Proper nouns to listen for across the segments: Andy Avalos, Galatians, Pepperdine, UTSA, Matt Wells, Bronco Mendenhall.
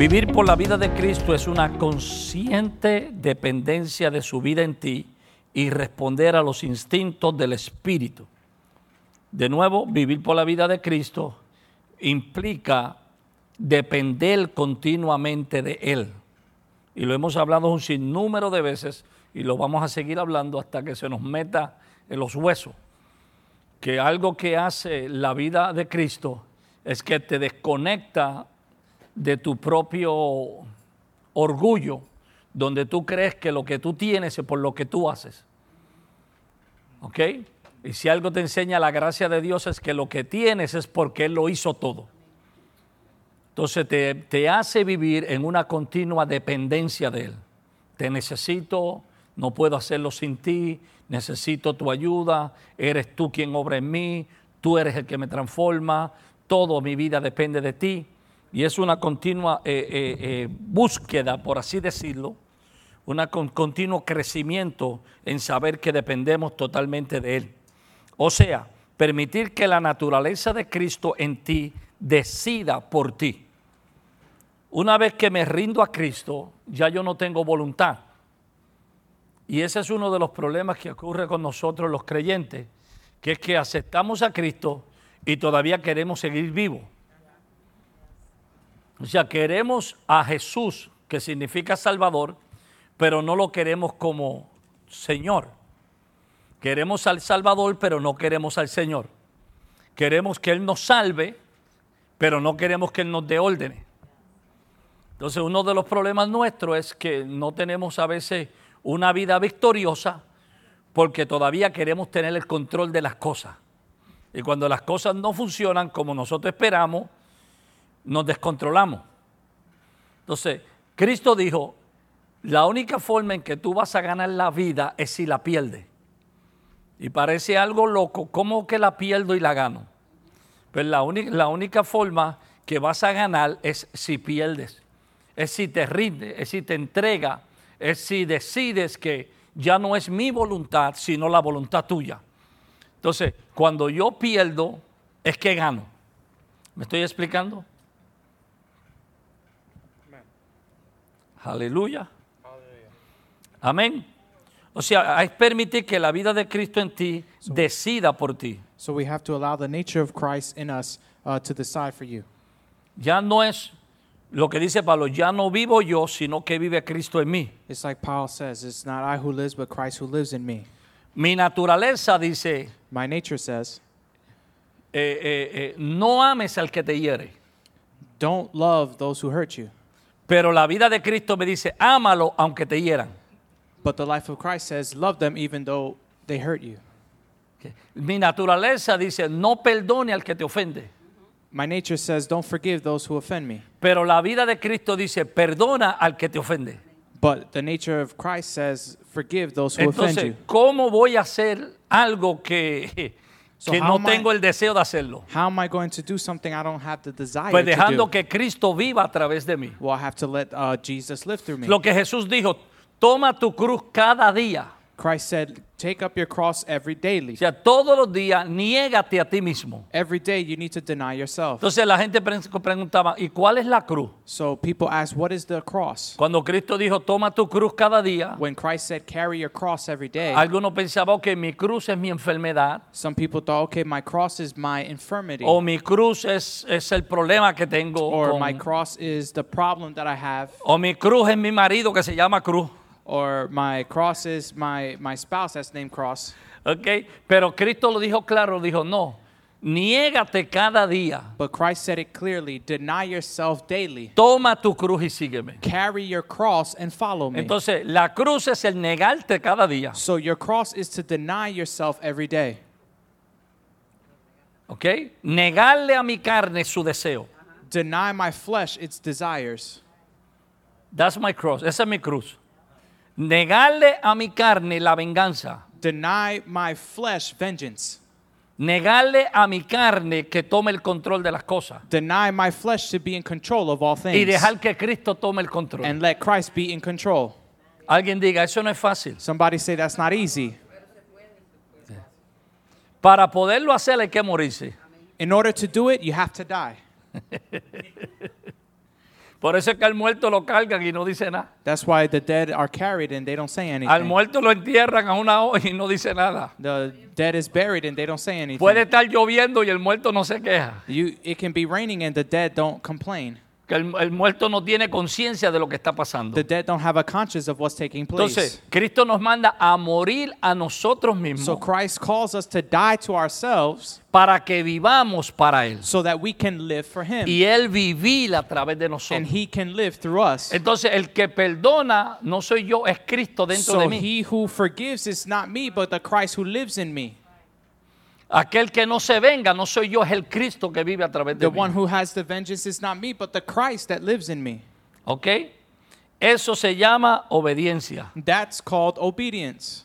Vivir por la vida de Cristo es una consciente dependencia de su vida en ti y responder a los instintos del Espíritu. De nuevo, vivir por la vida de Cristo implica depender continuamente de Él. Y lo hemos hablado un sinnúmero de veces y lo vamos a seguir hablando hasta que se nos meta en los huesos. Que algo que hace la vida de Cristo es que te desconecta de tu propio orgullo, donde tú crees que lo que tú tienes es por lo que tú haces. ¿Ok? Y si algo te enseña la gracia de Dios es que lo que tienes es porque Él lo hizo todo. Entonces te hace vivir en una continua dependencia de Él. Te necesito, no puedo hacerlo sin ti, necesito tu ayuda, eres tú quien obra en mí, tú eres el que me transforma, todo mi vida depende de ti. Y es una continua búsqueda, por así decirlo, un continuo crecimiento en saber que dependemos totalmente de Él. O sea, permitir que la naturaleza de Cristo en ti decida por ti. Una vez que me rindo a Cristo, ya yo no tengo voluntad. Y ese es uno de los problemas que ocurre con nosotros los creyentes, que es que aceptamos a Cristo y todavía queremos seguir vivos. O sea, queremos a Jesús, que significa Salvador, pero no lo queremos como Señor. Queremos al Salvador, pero no queremos al Señor. Queremos que Él nos salve, pero no queremos que Él nos dé órdenes. Entonces, uno de los problemas nuestros es que no tenemos a veces una vida victoriosa porque todavía queremos tener el control de las cosas. Y cuando las cosas no funcionan como nosotros esperamos, nos descontrolamos. Entonces, Cristo dijo, la única forma en que tú vas a ganar la vida es si la pierdes. Y parece algo loco, ¿cómo que la pierdo y la gano? Pues la única forma que vas a ganar es si pierdes, es si te rindes, es si te entregas, es si decides que ya no es mi voluntad, sino la voluntad tuya. Entonces, cuando yo pierdo, es que gano. ¿Me estoy explicando? Amén. Aleluya. Amén. O sea, es permitir que la vida de Cristo en ti decida por ti. So we have to allow the nature of Christ in us to decide for you. Ya no es lo que dice Pablo, ya no vivo yo, sino que vive Cristo en mí. It's like Paul says, it's not I who lives, but Christ who lives in me. Mi naturaleza dice, my nature says, no ames al que te hiere. Don't love those who hurt you. Pero la vida de Cristo me dice, ámalo aunque te hieran. But the life of Christ says, love them even though they hurt you. Okay. Mi naturaleza dice, no perdone al que te ofende. My nature says, don't forgive those who offend me. Pero la vida de Cristo dice, perdona al que te ofende. But the nature of Christ says, forgive those who offend you. Entonces, ¿cómo voy a hacer algo que no tengo el deseo de hacerlo? How am I going to do something I don't have the desire to do? Pues dejando que Cristo viva a través de mí. Well, I have to let Jesus live through me. Lo que Jesús dijo, toma tu cruz cada día. Christ said, take up your cross every daily. O sea, todos los días, niégate a ti mismo. Every day you need to deny yourself. Entonces la gente preguntaba, ¿y cuál es la cruz? So people ask, what is the cross? Cuando Cristo dijo, toma tu cruz cada día. When Christ said, carry your cross every day. Algunos pensaban, okay, mi cruz es mi enfermedad. Some people thought, okay, my cross is my infirmity. O mi cruz es el problema que tengo. Or my cross is the problem that I have. O mi cruz es mi marido que se llama cruz. Or my cross is my spouse that's named cross. Okay, pero Cristo lo dijo claro, dijo no, niégate cada día. But Christ said it clearly, deny yourself daily. Toma tu cruz y sígueme. Carry your cross and follow me. Entonces, la cruz es el negarte cada día. So your cross is to deny yourself every day. Okay? Negarle a mi carne su deseo. Deny my flesh its desires. That's my cross. Esa es mi cruz. Negarle a mi carne la venganza. Deny my flesh vengeance. Negarle a mi carne que tome el control de las cosas. Deny my flesh to be in control of all things. Y dejar que Cristo tome el control. And let Christ be in control. Alguien diga, eso no es fácil. Somebody say that's not easy. Para poderlo hacer hay que morirse. In order to do it, you have to die. Por eso es que al muerto lo cargan y no dice nada. That's why the dead are carried and they don't say anything. Al muerto lo entierran a una hora y no dice nada. The dead is buried and they don't say anything. Puede estar lloviendo y el muerto no se queja. It can be raining and the dead don't complain. Que el muerto no tiene conciencia de lo que está pasando. The dead don't have a conscience of what's taking place. Entonces, Cristo nos manda a morir a nosotros mismos. So Christ calls us to die to ourselves. Para que vivamos para él. So that we can live for him. Y él vivir a través de nosotros. And he can live through us. Entonces, el que perdona no soy yo, es Cristo dentro de mí. So he who forgives is not me, but the Christ who lives in me. Aquel que no se venga no soy yo, es el Cristo que vive a través de mí. The one who has the vengeance is not me, but the Christ that lives in me. Okay? Eso se llama obediencia. That's called obedience.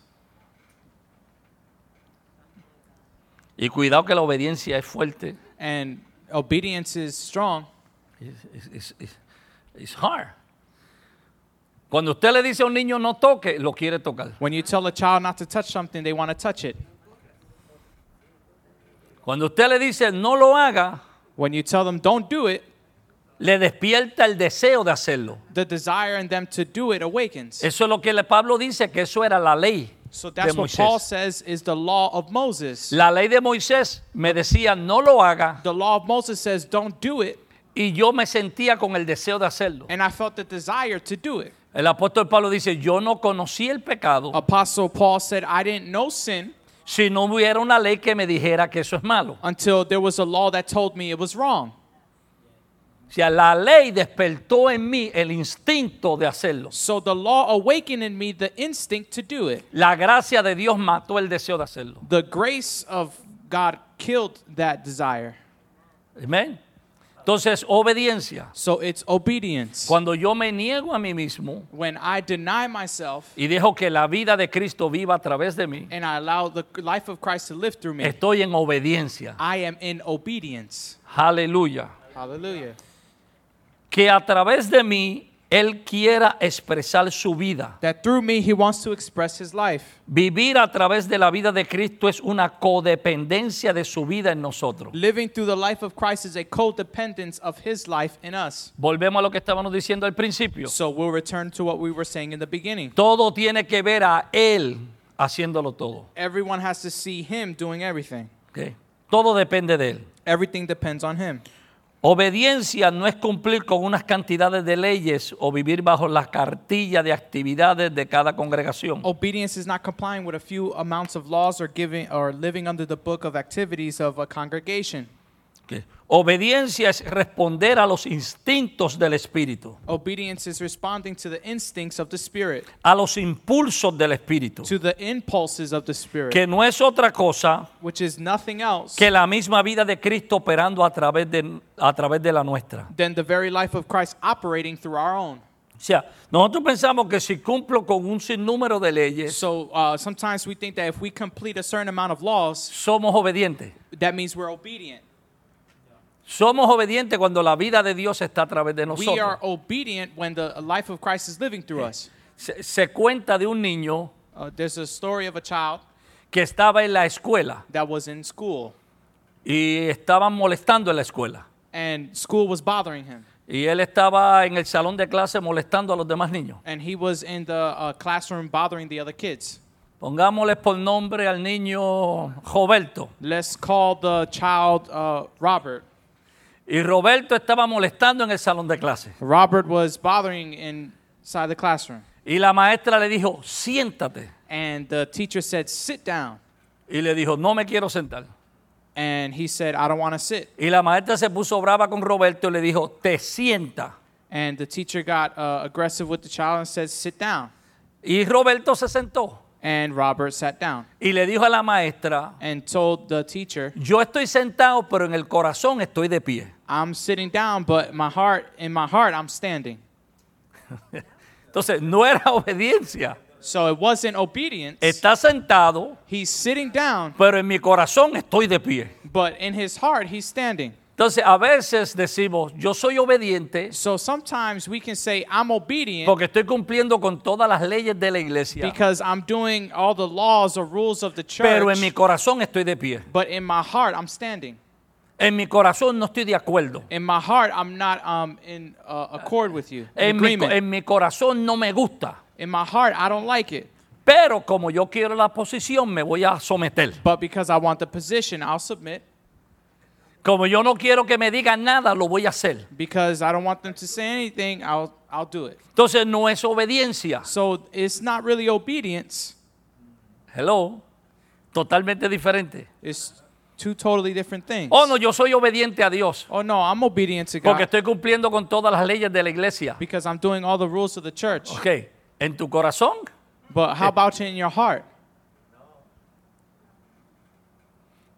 Y cuidado que la obediencia es fuerte. And obedience is strong. It's hard. Cuando usted le dice a un niño no toque, lo quiere tocar. When you tell a child not to touch something, they want to touch it. Cuando usted le dice no lo haga, when you tell them don't do it, le despierta el deseo de hacerlo. The desire in them to do it awakens. Eso es lo que Pablo dice que eso era la ley. So that's what Moisés. Paul says is the law of Moses. La ley de Moisés me decía no lo haga. The law of Moses says don't do it. Y yo me sentía con el deseo de hacerlo. And I felt the desire to do it. El apóstol Pablo dice yo no conocí el pecado. Apostle Paul said I didn't know sin. Si no hubiera una ley que me dijera que eso es malo. Until there was a law that told me it was wrong. Si la ley despertó en mí el instinto de hacerlo. So the law awakened in me the instinct to do it. La gracia de Dios mató el deseo de hacerlo. The grace of God killed that desire. Amen. Entonces, obediencia. So it's obedience. Cuando yo me niego a mí mismo, when I deny myself, y dejo que la vida de Cristo viva a través de mí, and I allow the life of Christ to live through me, estoy en obediencia. I am in obedience. Aleluya. Hallelujah. Que a través de mí él quiera expresar su vida. That through me he wants to express his life. Vivir a través de la vida de Cristo es una codependencia de su vida en nosotros. Living through the life of Christ is a codependence of his life in us. Volvemos a lo que estábamos diciendo al principio. So we'll return to what we were saying in the beginning. Todo tiene que ver a él haciéndolo todo. Everyone has to see him doing everything. Okay. Todo depende de él. Everything depends on him. Obediencia no es cumplir con unas cantidades de leyes o vivir bajo la cartilla de actividades de cada congregación. Obedience is not complying with a few amounts of laws or giving or living under the book of activities of a congregation. Okay. Obediencia es responder a los instintos del espíritu. Obedience is responding to the instincts of the spirit. A los impulsos del espíritu. To the impulses of the spirit. Que no es otra cosa, which is nothing else, que la misma vida de Cristo operando a través de la nuestra. Then the very life of Christ operating through our own. O sea, nosotros pensamos que si cumplo con un sinnúmero de leyes, sometimes we think that if we complete a certain amount of laws, somos obedientes. That means we're obedient. Somos obedientes cuando la vida de Dios está a través de nosotros. We are obedient when the life of Christ is living through us. Se cuenta de un niño, there's a story of a child que estaba en la escuela. That was in school. Y estaban molestando en la escuela. And school was bothering him. Y él estaba en el salón de clase molestando a los demás niños. And he was in the classroom bothering the other kids. Pongámosle por nombre al niño Roberto. Let's call the child Robert. Y Roberto estaba molestando en el salón de clase. Robert was bothering inside the classroom. Y la maestra le dijo, siéntate. And the teacher said, sit down. Y le dijo, no me quiero sentar. And he said, I don't want to sit. Y la maestra se puso brava con Roberto y le dijo, te sienta. And the teacher got aggressive with the child and said, sit down. Y Roberto se sentó. And Robert sat down. Y le dijo a la maestra, and told the teacher, yo estoy sentado, pero en el corazón estoy de pie. I'm sitting down, but in my heart, I'm standing. Entonces, no era obediencia. So it wasn't obedience. Está sentado. He's sitting down. Pero en mi corazón estoy de pie. But in his heart, he's standing. Entonces, a veces decimos, yo soy obediente. So sometimes we can say, I'm obedient. Porque estoy cumpliendo con todas las leyes de la iglesia. Because I'm doing all the laws or rules of the church. Pero en mi corazón estoy de pie. But in my heart, I'm standing. En mi corazón no estoy de acuerdo. In my heart, I'm not in accord with you. En mi corazón no me gusta. In my heart, I don't like it. Pero como yo quiero la posición, me voy a someter. But because I want the position, I'll submit. Como yo no quiero que me digan nada, lo voy a hacer. Because I don't want them to say anything, I'll do it. Entonces no es obediencia. So it's not really obedience. Hello. Totalmente diferente. It's two totally different things. Oh no, yo soy obediente a Dios. Oh no, I'm obedient to God. Porque estoy cumpliendo con todas las leyes de la iglesia. Because I'm doing all the rules of the church. Okay. En tu corazón. But how about in your heart?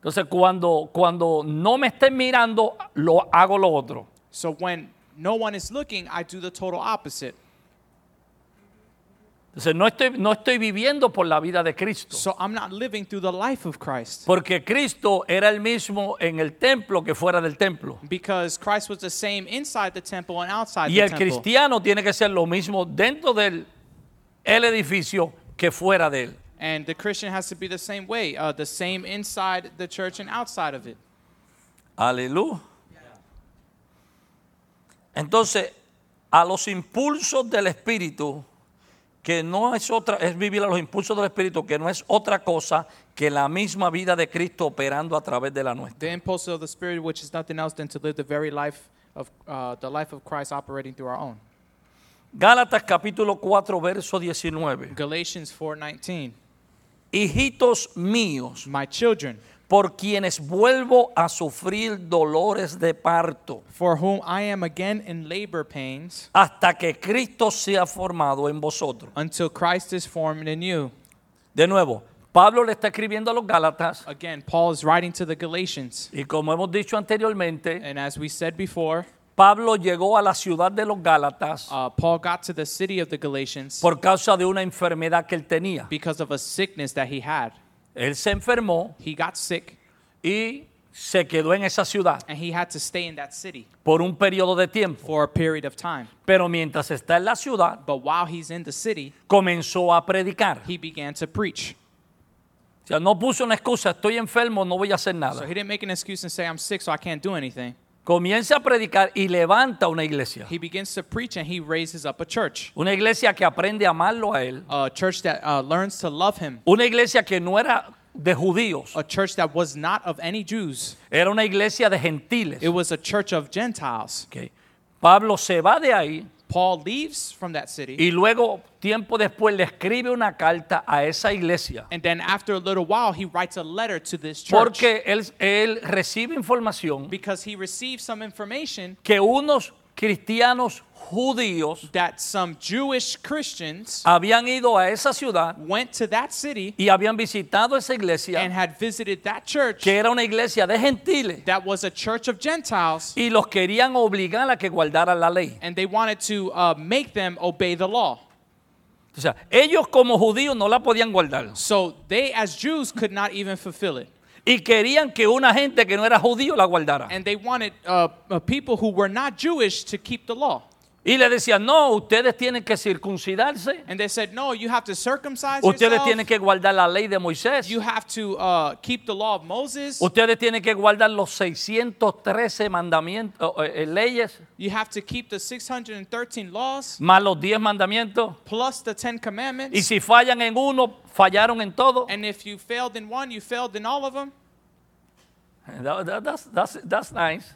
Entonces cuando no me estén mirando, lo hago lo otro. So when no one is looking, I do the total opposite. Entonces no estoy viviendo por la vida de Cristo. So I'm not living through the life of Christ. Porque Cristo era el mismo en el templo que fuera del templo. Because Christ was the same inside the temple and outside the temple. Y el cristiano tiene que ser lo mismo dentro del edificio que fuera de él. And the Christian has to be the same way, the same inside the church and outside of it. Aleluya. Entonces, a los impulsos del espíritu, que no es otra, es vivir a los impulsos del espíritu, que no es otra cosa que la misma vida de Cristo operando a través de la nuestra. The impulses of the spirit, which is nothing else than to live the very life of the life of Christ operating through our own. Gálatas capítulo 4 verso 19. Galatians 4:19. Hijitos míos, my children, por quienes vuelvo a sufrir dolores de parto, for whom I am again in labor pains, hasta que Cristo sea formado en vosotros, until Christ is formed in you. De nuevo, Pablo le está escribiendo a los Gálatas. Again, Paul is writing to the Galatians. Y como hemos dicho anteriormente, and as we said before, Pablo llegó a la ciudad de los Gálatas Paul got to the city of the Galatians por causa de una enfermedad que él tenía. Because of a sickness that he had. Él se enfermó. He got sick. Y se quedó en esa ciudad. And he had to stay in that city. Por un periodo de tiempo. For a period of time. Pero mientras está en la ciudad, but while he's in the city, comenzó a predicar. He began to preach. O sea, no puso una excusa, estoy enfermo, no voy a hacer nada. So he didn't make an excuse and say I'm sick so I can't do anything. Comienza a predicar y levanta una iglesia. He begins to preach and he raises up a church. Una iglesia que aprende a amarlo a él. A church that learns to love him. Una iglesia que no era de judíos. A church that was not of any Jews. Era una iglesia de gentiles. It was a church of Gentiles. Okay. Pablo se va de ahí. Paul leaves from that city. Y luego, tiempo después, le escribe una carta a esa iglesia. And then after a little while, he writes a letter to this church. Porque él recibe información. Because he received some information. Que unos cristianos judíos. That some Jewish Christians. Habían ido a esa ciudad. Went to that city. Y habían visitado esa iglesia. And had visited that church. Que era una iglesia de gentiles. That was a church of Gentiles. Y los querían obligar a que guardaran la ley. And they wanted to make them obey the law. O sea, ellos como judíos no la podían guardar. So they as Jews could not even fulfill it. Y querían que una gente que no era judío la guardara. And they wanted people who were not Jewish to keep the law. Y le decían, no, ustedes tienen que circuncidarse. And they said, no, you have to circumcise yourself. Ustedes tienen que guardar la ley de Moisés. You have to keep the law of Moses. Ustedes tienen que guardar los 613 mandamientos, leyes. You have to keep the 613 laws. Más los 10 mandamientos. Plus the 10 commandments. Y si fallan en uno, fallaron en todo. And if you failed in one, you failed in all of them. That's nice.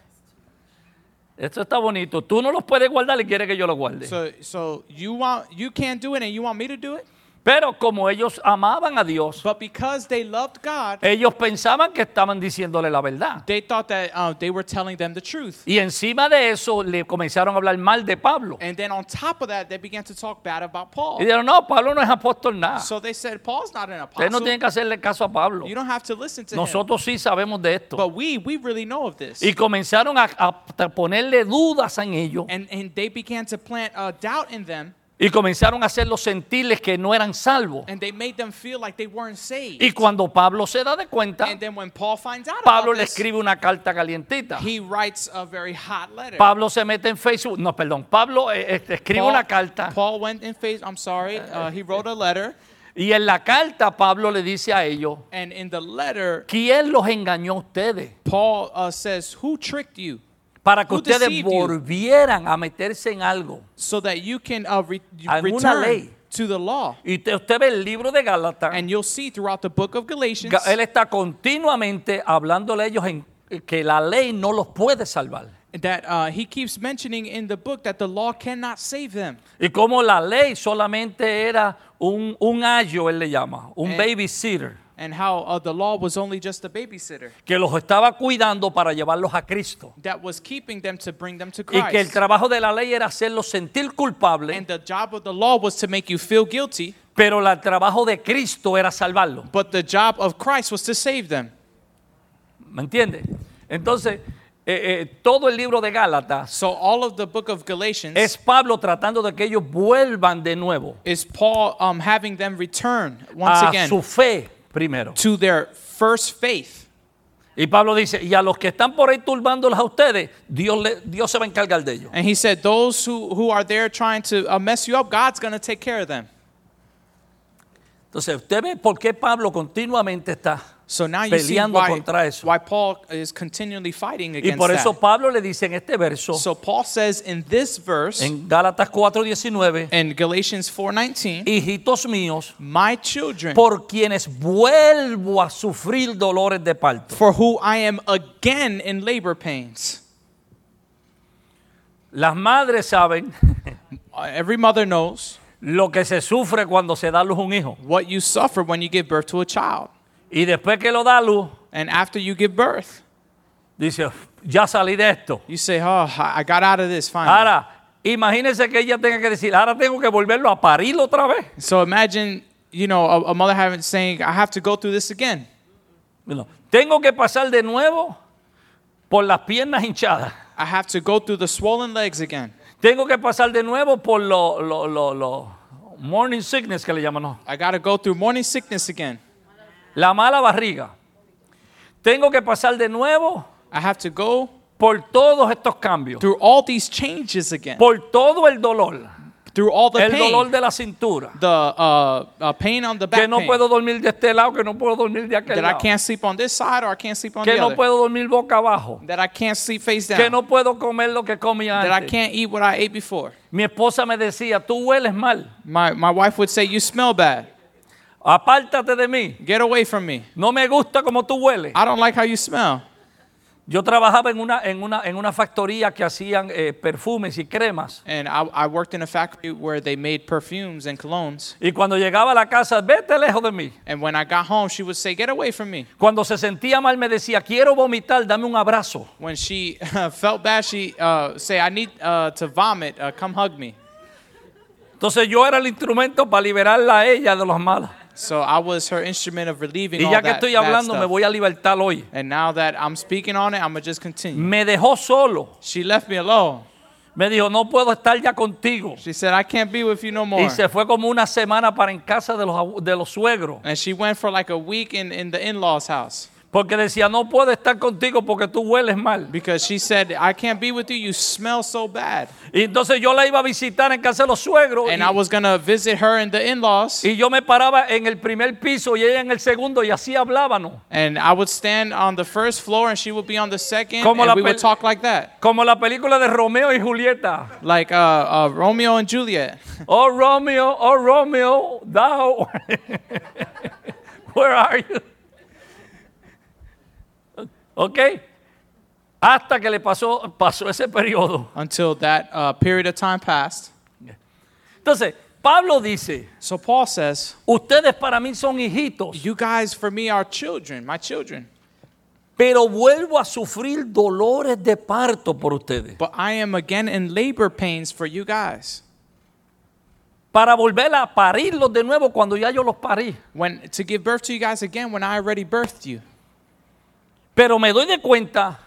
Esto está bonito. Tú no los puedes guardar y quieres que yo los guarde. So you can't do it and you want me to do it? Pero como ellos amaban a Dios, but because they loved God, ellos pensaban que estaban diciéndole la verdad. They thought that they were telling them the truth. Y encima de eso le comenzaron a hablar mal de Pablo. And then on top of that, they began to talk bad about Paul. Y dijeron, no, Pablo no es apóstol nada. So they said, Paul's not an apostle. Ustedes no tienen que hacerle caso a Pablo. You don't have to listen to Nosotros him. Sí sabemos de esto. But we really know of this. Y comenzaron a ponerle dudas en ellos. And they began to plant doubt in them. Y comenzaron a hacerlos sentirles que no eran salvos. And they made them feel like they weren't saved. Y cuando Pablo se da de cuenta, and then when Paul finds out Pablo le escribe una carta calientita. He writes a very hot letter. Pablo se mete en Facebook. No, perdón. Pablo escribe una carta. Paul went in Facebook. I'm sorry. He wrote a letter. Y en la carta Pablo le dice a ellos, and in the letter, ¿quién los engañó a ustedes? Paul says, who tricked you? Para que ustedes volvieran a meterse en algo, so that you can return ley. To the law. Y usted ve el libro de Gálatas, and you'll see throughout the book of Galatians, él está continuamente hablándole a ellos que la ley no los puede salvar. That he keeps mentioning in the book that the law cannot save them. Y como la ley solamente era un ayo, él le llama, un babysitter. And how the law was only just a babysitter. Que los estaba cuidando para llevarlos a Cristo. That was keeping them to bring them to Christ. Y que el trabajo de la ley era hacerlos sentir culpables. And the job of the law was to make you feel guilty. Pero el trabajo de Cristo era salvarlos. But the job of Christ was to save them. ¿Me entiende? Entonces, todo el libro de Gálatas, so all of the book of Galatians, es Pablo tratando de que ellos vuelvan de nuevo. Is Paul having them return once again? A su fe primero. To their first faith. Y Pablo dice, y a los que están por ahí turbándolos a ustedes, Dios se va a encargar de ellos. And he said, those who are there trying to mess you up, God's going to take care of them. Entonces, usted ve por qué Pablo continuamente está peleando contra eso. Why Paul is continually fighting against that. Y por eso Pablo le dice en este verso, so Paul says in this verse, en Gálatas 4:19, in Galatians 4:19, hijitos míos, my children, por quienes vuelvo a sufrir dolores de parto, for who I am again in labor pains. Las madres saben, every mother knows, lo que se sufre cuando se da luz un hijo. What you suffer when you give birth to a child. Y después que lo da luz, and after you give birth, dice, ya salí de esto. You say, oh, I got out of this finally. Ahora, imagínese que ella tenga que decir, ahora tengo que volverlo a parir otra vez. So imagine, you know, a mother having saying, I have to go through this again. No, tengo que pasar de nuevo por las piernas hinchadas. I have to go through the swollen legs again. Tengo que pasar de nuevo por lo morning sickness que le llaman. No. I got to go through morning sickness again. La mala barriga. Tengo que pasar de nuevo. I have to go por todos estos cambios. Through all these changes again. Por todo el dolor. Through all the pain. El dolor de la cintura. The pain on the back. Que no puedo dormir de este lado, que no puedo dormir de aquel lado. That I can't sleep on this side or I can't sleep on the other. Que no puedo dormir boca abajo. That I can't sleep face down. Que no puedo comer lo que comí antes. That I can't eat what I ate before. Mi esposa me decía, tú hueles mal. My wife would say, you smell bad. Apártate de mí. Get away from me. No me gusta como tú hueles. I don't like how you smell. Yo trabajaba en una factoría que hacían perfumes y cremas. And I worked in a factory where they made perfumes and colognes. Y cuando llegaba a la casa, vete lejos de mí. And when I got home, she would say, get away from me. Cuando se sentía mal, me decía, quiero vomitar, dame un abrazo. When she felt bad, she say, I need to vomit, come hug me. Entonces yo era el instrumento para liberarla a ella de los malos. So I was her instrument of relieving all that stuff. And now that I'm speaking on it, I'm going to just continue. Me dejó solo. She left me alone. Me dijo, no puedo estar ya contigo. She said, I can't be with you no more. Y se fue como una semana para en casa de los suegros. And she went for like a week in the in-laws' house. Porque decía, no puedo estar contigo porque tú hueles mal. Because she said, I can't be with you, you smell so bad. Y entonces yo la iba a visitar en casa de los suegros. And I was going to visit her in the in-laws. Y yo me paraba en el primer piso y ella en el segundo y así hablábamos. And I would stand on the first floor and she would be on the second and we would talk like that. Como la película de Romeo y Julieta. Like Romeo and Juliet. Oh Romeo, thou. Where are you? Okay, hasta que le pasó ese periodo. Until that period of time passed. Entonces, Pablo dice. So Paul says, ustedes para mí son hijitos. You guys for me are children, my children. Pero vuelvo a sufrir dolores de parto por ustedes. But I am again in labor pains for you guys. Para volver a parirlos de nuevo cuando ya yo los parí. When to give birth to you guys again when I already birthed you. Pero me doy de cuenta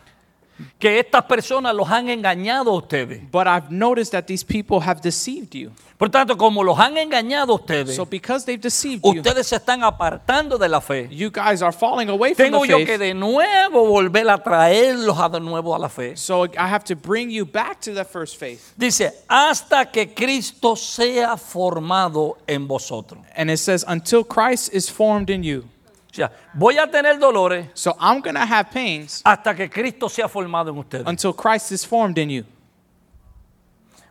que estas personas los han engañado a ustedes. But I've noticed that these people have deceived you. Por tanto, como los han engañado a ustedes, so because they've deceived you, ustedes se están apartando de la fe. You guys are falling away from the faith. Tengo yo que de nuevo volver a traerlos de nuevo a la fe. So I have to bring you back to the first faith. Dice, hasta que Cristo sea formado en vosotros. And it says, until Christ is formed in you. O sea, voy a tener dolores, so I'm going to have pains, hasta que Cristo sea formado en ustedes. Until Christ is formed in you.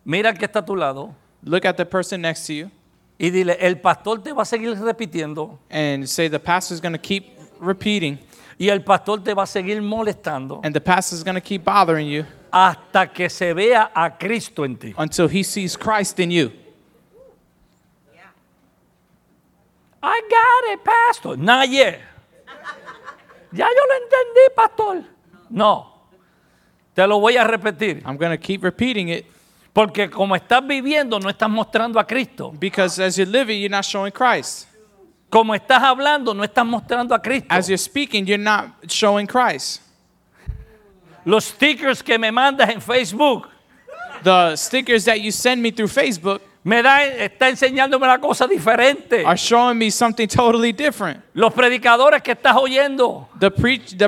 Mira al que está a tu lado. Look at the person next to you. Y dile, el pastor te va a seguir repitiendo. And say, the pastor is going to keep repeating. Y el pastor te va a seguir molestando. And the pastor is going to keep bothering you. Hasta que se vea a Cristo en ti. Until he sees Christ in you. I got it, pastor. Not yet. Ya yo lo entendí, pastor. No. Te lo voy a repetir. I'm going to keep repeating it. Porque como estás viviendo, no estás mostrando a Cristo. Because as you're living, you're not showing Christ. Como estás hablando, no estás mostrando a Cristo. As you're speaking, you're not showing Christ. Los stickers que me mandas en Facebook. The stickers that you send me through Facebook. Está enseñándome una cosa diferente. Are showing me something totally different. Los predicadores que estás oyendo. The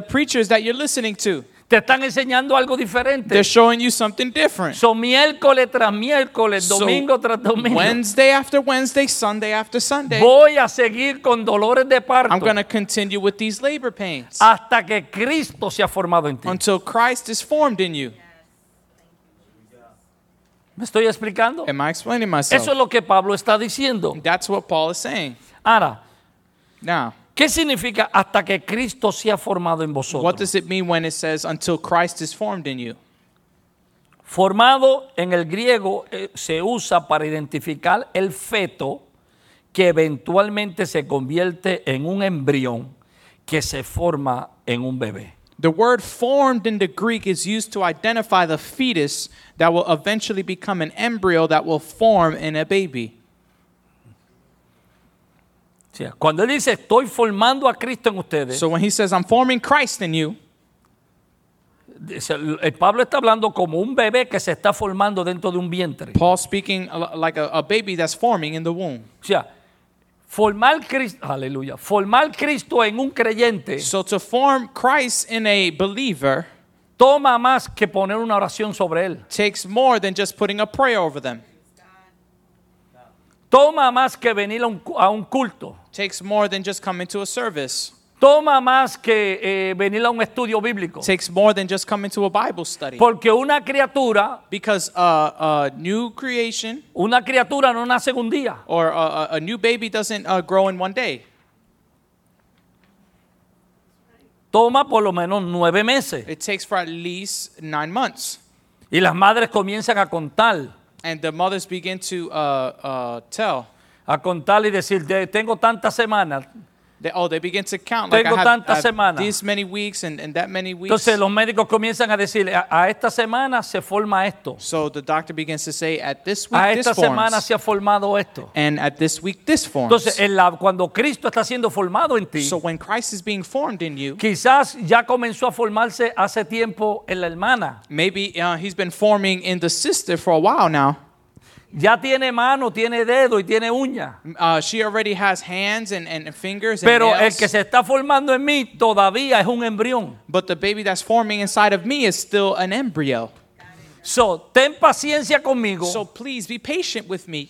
preachers that you're listening to. Te están enseñando algo diferente. They're showing you something different. So miércoles tras miércoles, domingo tras domingo. Wednesday after Wednesday, Sunday after Sunday. Voy a seguir con dolores de parto. I'm going to continue with these labor pains. Hasta que Cristo sea formado en ti. Until Christ is formed in you. ¿Me estoy explicando? Am I explaining myself? Eso es lo que Pablo está diciendo. That's what Paul is saying. Ahora, now, ¿qué significa hasta que Cristo sea formado en vosotros? What does it mean when it says until Christ is formed in you? Formado en el griego se usa para identificar el feto que eventualmente se convierte en un embrión que se forma en un bebé. The word formed in the Greek is used to identify the fetus that will eventually become an embryo that will form in a baby. Cuando él dice, estoy formando a Cristo en ustedes. So when he says, I'm forming Christ in you. Pablo está hablando como un bebé que se está formando dentro de un vientre. Paul speaking like a baby that's forming in the womb. Formar Cristo en un creyente. So to form Christ in a believer toma más que poner una oración sobre él. Takes more than just putting a prayer over them. Toma más que venir a un culto. Takes more than just coming to a service. Toma más que venir a un estudio bíblico. Takes more than just coming to a Bible study. Porque una criatura, because a new creation, una criatura no nace en un día. Or a new baby doesn't grow in one day. Toma por lo menos 9 meses. It takes for at least 9 months. Y las madres comienzan a contar. And the mothers begin to tell. A contar y decir, tengo tantas semanas. They begin to count like I have these many weeks and that many weeks. Entonces los médicos comienzan a decir a esta semana se forma esto. So the doctor begins to say at this week this forms. A esta semana se ha formado esto. And at this week this forms. Entonces cuando Cristo está siendo formado en ti. So when Christ is being formed in you. Quizás ya comenzó a formarse hace tiempo en la hermana. Maybe he's been forming in the sister for a while now. Ya tiene mano, tiene dedo y tiene uña. She already has hands and fingers and pero nails. El que se está formando en mí todavía es un embrión. But the baby that's forming inside of me is still an embryo. So, ten paciencia conmigo. So please be patient with me.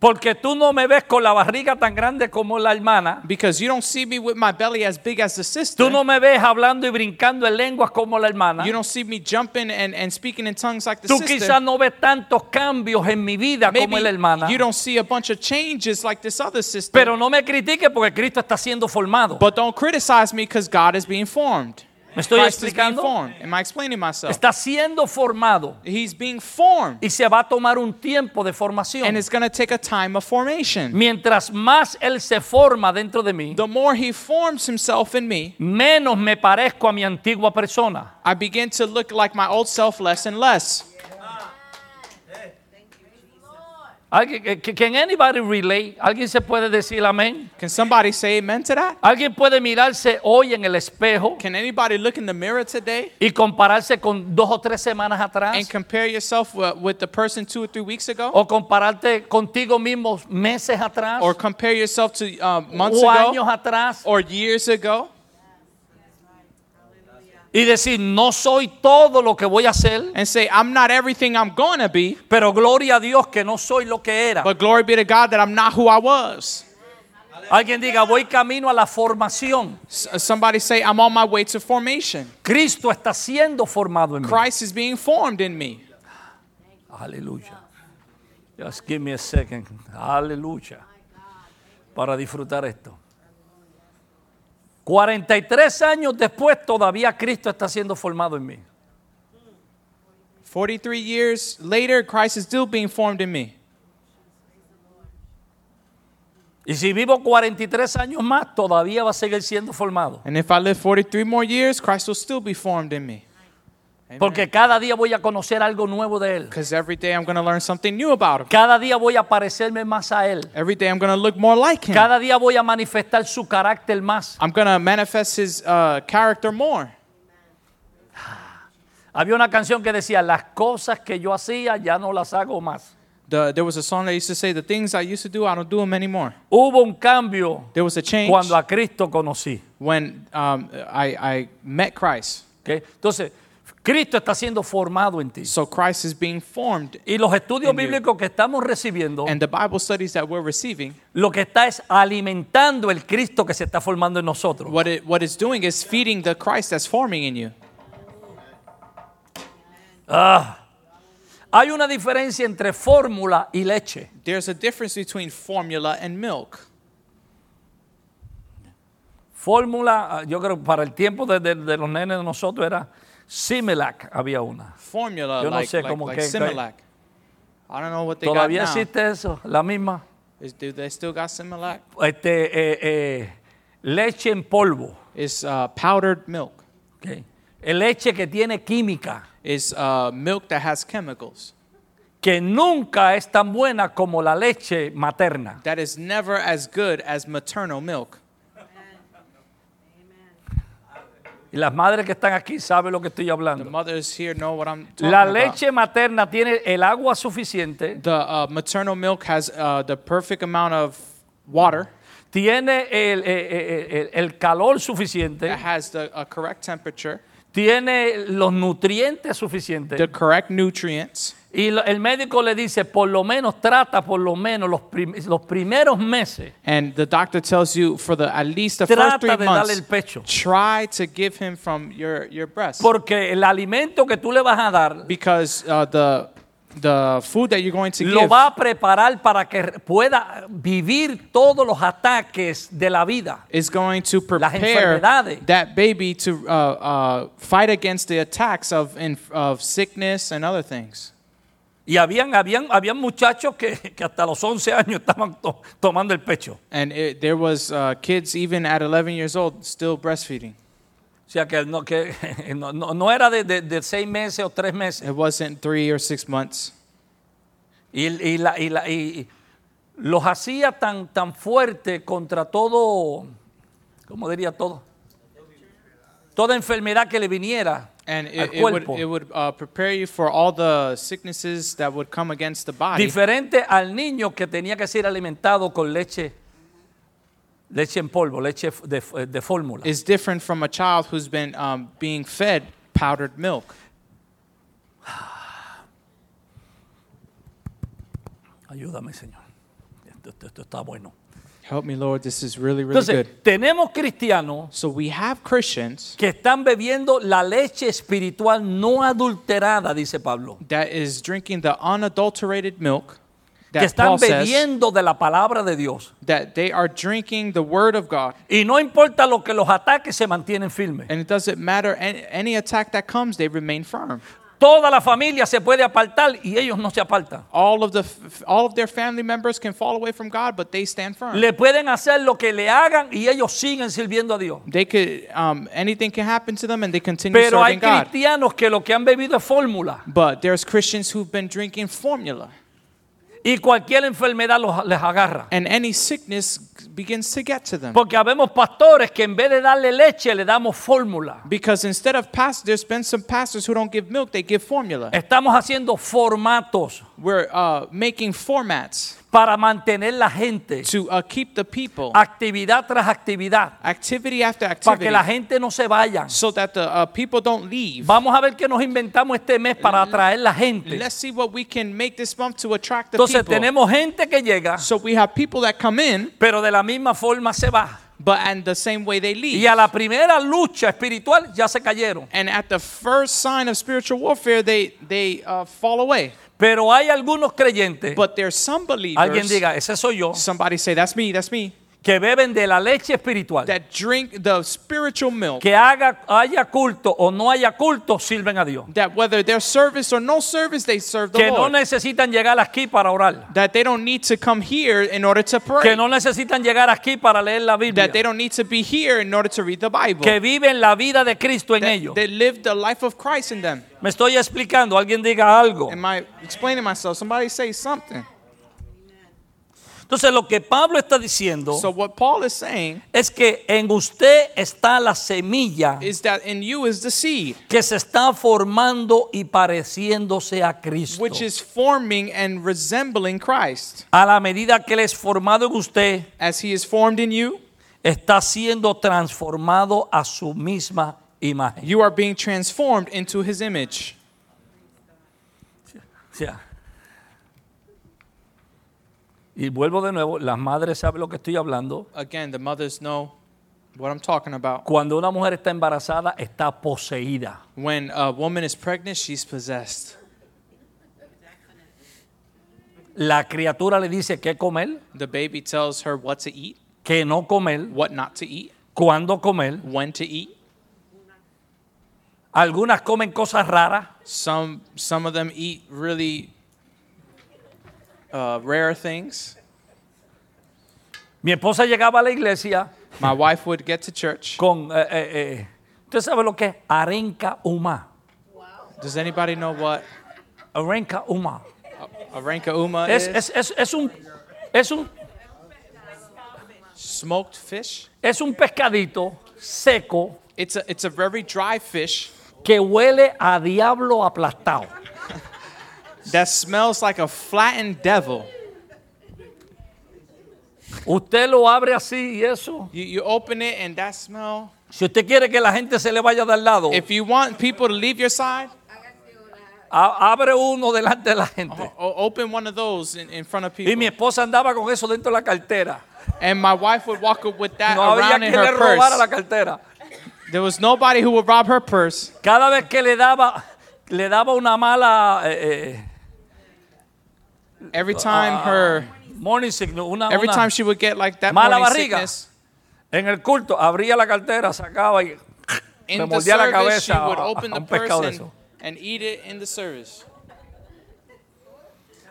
Porque tú no me ves con la barriga tan grande como la hermana. Because you don't see me with my belly as big as the sister. Tú no me ves hablando y brincando en lenguas como la hermana. You don't see me jumping and speaking in tongues like the tú sister. Tú quizás no ves tantos cambios en mi vida maybe como la hermana. You don't see a bunch of changes like this other sister. Pero no me critiques porque Cristo está siendo formado. But don't criticize me because God is being formed. ¿Me estoy explicando? Am I explaining myself? Está siendo formado. He's being formed. Y se va a tomar un tiempo de formación. And it's going to take a time of formation. Mientras más él se forma dentro de mí, the more he forms himself in me, menos me parezco a mi antigua persona. I begin to look like my old self less and less. Yeah. Yeah. Thank you, Jesus. Can anybody relate? ¿Alguien se puede decir amén? Can somebody say amen to that? ¿Alguien puede mirarse hoy en el espejo? Can anybody look in the mirror today? Y compararse con 2 o 3 semanas atrás? And compare yourself with the person 2 or 3 weeks ago? O compararte contigo mismo meses atrás? Or compare yourself to months ago? Años atrás? Or years ago? Y decir, no soy todo lo que voy a hacer. And say, I'm not everything I'm going to be. Pero gloria a Dios que no soy lo que era. But glory be to God that I'm not who I was. Alguien diga, voy camino a la formación. Somebody say, I'm on my way to formation. Cristo está siendo formado en mí. Christ is being formed in me. Hallelujah. Just give me a second. Hallelujah. Para disfrutar esto. 43 años después todavía Cristo está siendo formado en mí. 43 years later, Christ is still being formed in me. Y si vivo 43 años más, todavía va a seguir siendo formado. And if I live 43 more years, Christ will still be formed in me. Amen. Porque cada día voy a conocer algo nuevo de él. Because every day I'm going to learn something new about him. Cada día voy a parecerme más a él. Every day I'm going to look more like him. Cada día voy a manifestar su carácter más. I'm going to manifest his character more. Había una canción que decía, las cosas que yo hacía ya no las hago más. There was a song that used to say, the things I used to do, I don't do them anymore. Hubo un cambio. There was a change. Cuando a Cristo conocí. When I met Christ. Okay? Entonces, Cristo está siendo formado en ti. So Christ is being formed. Y los estudios bíblicos que estamos recibiendo, and the Bible studies that we're receiving, lo que está es alimentando el Cristo que se está formando en nosotros. What it's doing is feeding the Christ that's forming in you. Hay una diferencia entre fórmula y leche. There's a difference between formula and milk. Fórmula, yo creo para el tiempo de los nenes de nosotros era Similac, había una. Formula, yo no sé cómo que Similac. I don't know what they got now. ¿Todavía existe eso? ¿La misma? Do they still got Similac? Leche en polvo. It's powdered milk. Okay. Leche que tiene química. It's milk that has chemicals. Que nunca es tan buena como la leche materna. That is never as good as maternal milk. Y las madres que están aquí saben lo que estoy hablando. La leche materna tiene el agua suficiente. The maternal milk has the perfect amount of water. Tiene el calor suficiente. It has the correct temperature. Tiene los nutrientes suficientes. The correct nutrients. Y el médico le dice, por lo menos trata por lo menos los primeros meses. And the doctor tells you for at least the first 3 months. Trata de darle el pecho. Try to give him from your breast. Porque el alimento que tú le vas a dar, because the food that you're going to give, lo va a preparar para que pueda vivir todos los ataques de la vida. It's going to prepare that baby to fight against the attacks of sickness and other things. Y habían muchachos que hasta los 11 años estaban tomando el pecho. And there was kids even at 11 years old still breastfeeding. O sea que no era de 6 meses o 3 meses. It wasn't 3 or 6 months. Y los hacía tan fuerte contra todo, ¿cómo diría todo? Toda enfermedad que le viniera. And it would prepare you for all the sicknesses that would come against the body. Diferente al niño que tenía que ser alimentado con leche en polvo, leche de fórmula. It's different from a child who's been being fed powdered milk. Ayúdame, Señor. Esto está bueno. Help me, Lord. This is really, really Entonces, good. Tenemos cristianos so we have Christians que están bebiendo la leche espiritual no adulterada, dice Pablo. That is drinking the unadulterated milk. Que están bebiendo de la palabra de Dios. That they are drinking the word of God. Y no importa lo que los ataques se mantienen firmes. And it doesn't matter any attack that comes, they remain firm. Toda la familia se puede apartar y ellos no se apartan. All of their family members can fall away from God, but they stand firm. Le pueden hacer lo que le hagan y ellos siguen sirviendo a Dios. They could anything can happen to them and they continue serving God. Pero hay cristianos que lo que han bebido es fórmula. But there's Christians who've been drinking formula. Y cualquier enfermedad les agarra. And any sickness begins to get to them. Porque habemos pastores que en vez de darle leche le damos fórmula. Because instead of pastors, there's been some pastors who don't give milk, they give formula. Estamos haciendo formatos. We're making formats. Para mantener la gente. To keep the people. Actividad tras actividad. Activity after activity. Para que la gente no se vaya. So that the people don't leave. Vamos a ver qué nos inventamos este mes para atraer la gente. Let's see what we can make this month to attract the people. Entonces tenemos gente que llega. So we have people that come in. Pero de la misma forma se va. But and the same way they leave. Y a la primera lucha espiritual ya se cayeron. And at the first sign of spiritual warfare they fall away. Pero hay algunos creyentes. But there's some believers. Alguien diga, ese soy yo. Somebody say, that's me. Que beben de la leche espiritual. That drink the spiritual milk. Que haya culto o no haya culto, sirven a Dios. That whether there's service or no service, they serve the Lord. Que no necesitan llegar aquí para orar. That they don't need to come here in order to pray. Que no necesitan llegar aquí para leer la Biblia. That they don't need to be here in order to read the Bible. Que viven la vida de Cristo en ellos. They live the life of Christ in them. Me estoy explicando, alguien diga algo. Am I explaining myself? Somebody say something. Entonces lo que Pablo está diciendo, so what Paul is saying, es que en usted está la semilla, is that in you is the seed, que se está formando y pareciéndose a Cristo, which is forming and resembling Christ. A la medida que él es formado en usted, as he is formed in you, está siendo transformado a su misma imagen. You are being transformed into his image. Yeah. Y vuelvo de nuevo, las madres saben lo que estoy hablando. Again, the mothers know what I'm talking about. Cuando una mujer está embarazada, está poseída. When a woman is pregnant, she's possessed. La criatura le dice qué comer. The baby tells her what to eat. Qué no comer. What not to eat. Cuándo comer. When to eat. Algunas comen cosas raras. Some of them eat really rare things. Mi esposa llegaba a la iglesia. My wife would get to church. Con, ¿usted sabe lo que es arenca uma? Wow. Does anybody know what arenca uma? Arenca uma es un smoked fish. Es un pescadito seco. It's a very dry fish que huele a diablo aplastado. That smells like a flattened devil. Usted lo abre así y eso. You open it and that smell. Si usted quiere que la gente se le vaya del lado. If you want people to leave your side. Abre uno delante de la gente. Open one of those in front of people. Y mi esposa andaba con eso dentro de la cartera. And my wife would walk up with that around in her purse. No había quien le robara la cartera. There was nobody who would rob her purse. Cada vez que le daba una mala every time her morning sickness, every time she would get like that mala morning barriga. Sickness. En el culto abría la cartera, sacaba y le mordía la cabeza. She would open the purse and eat it in the service.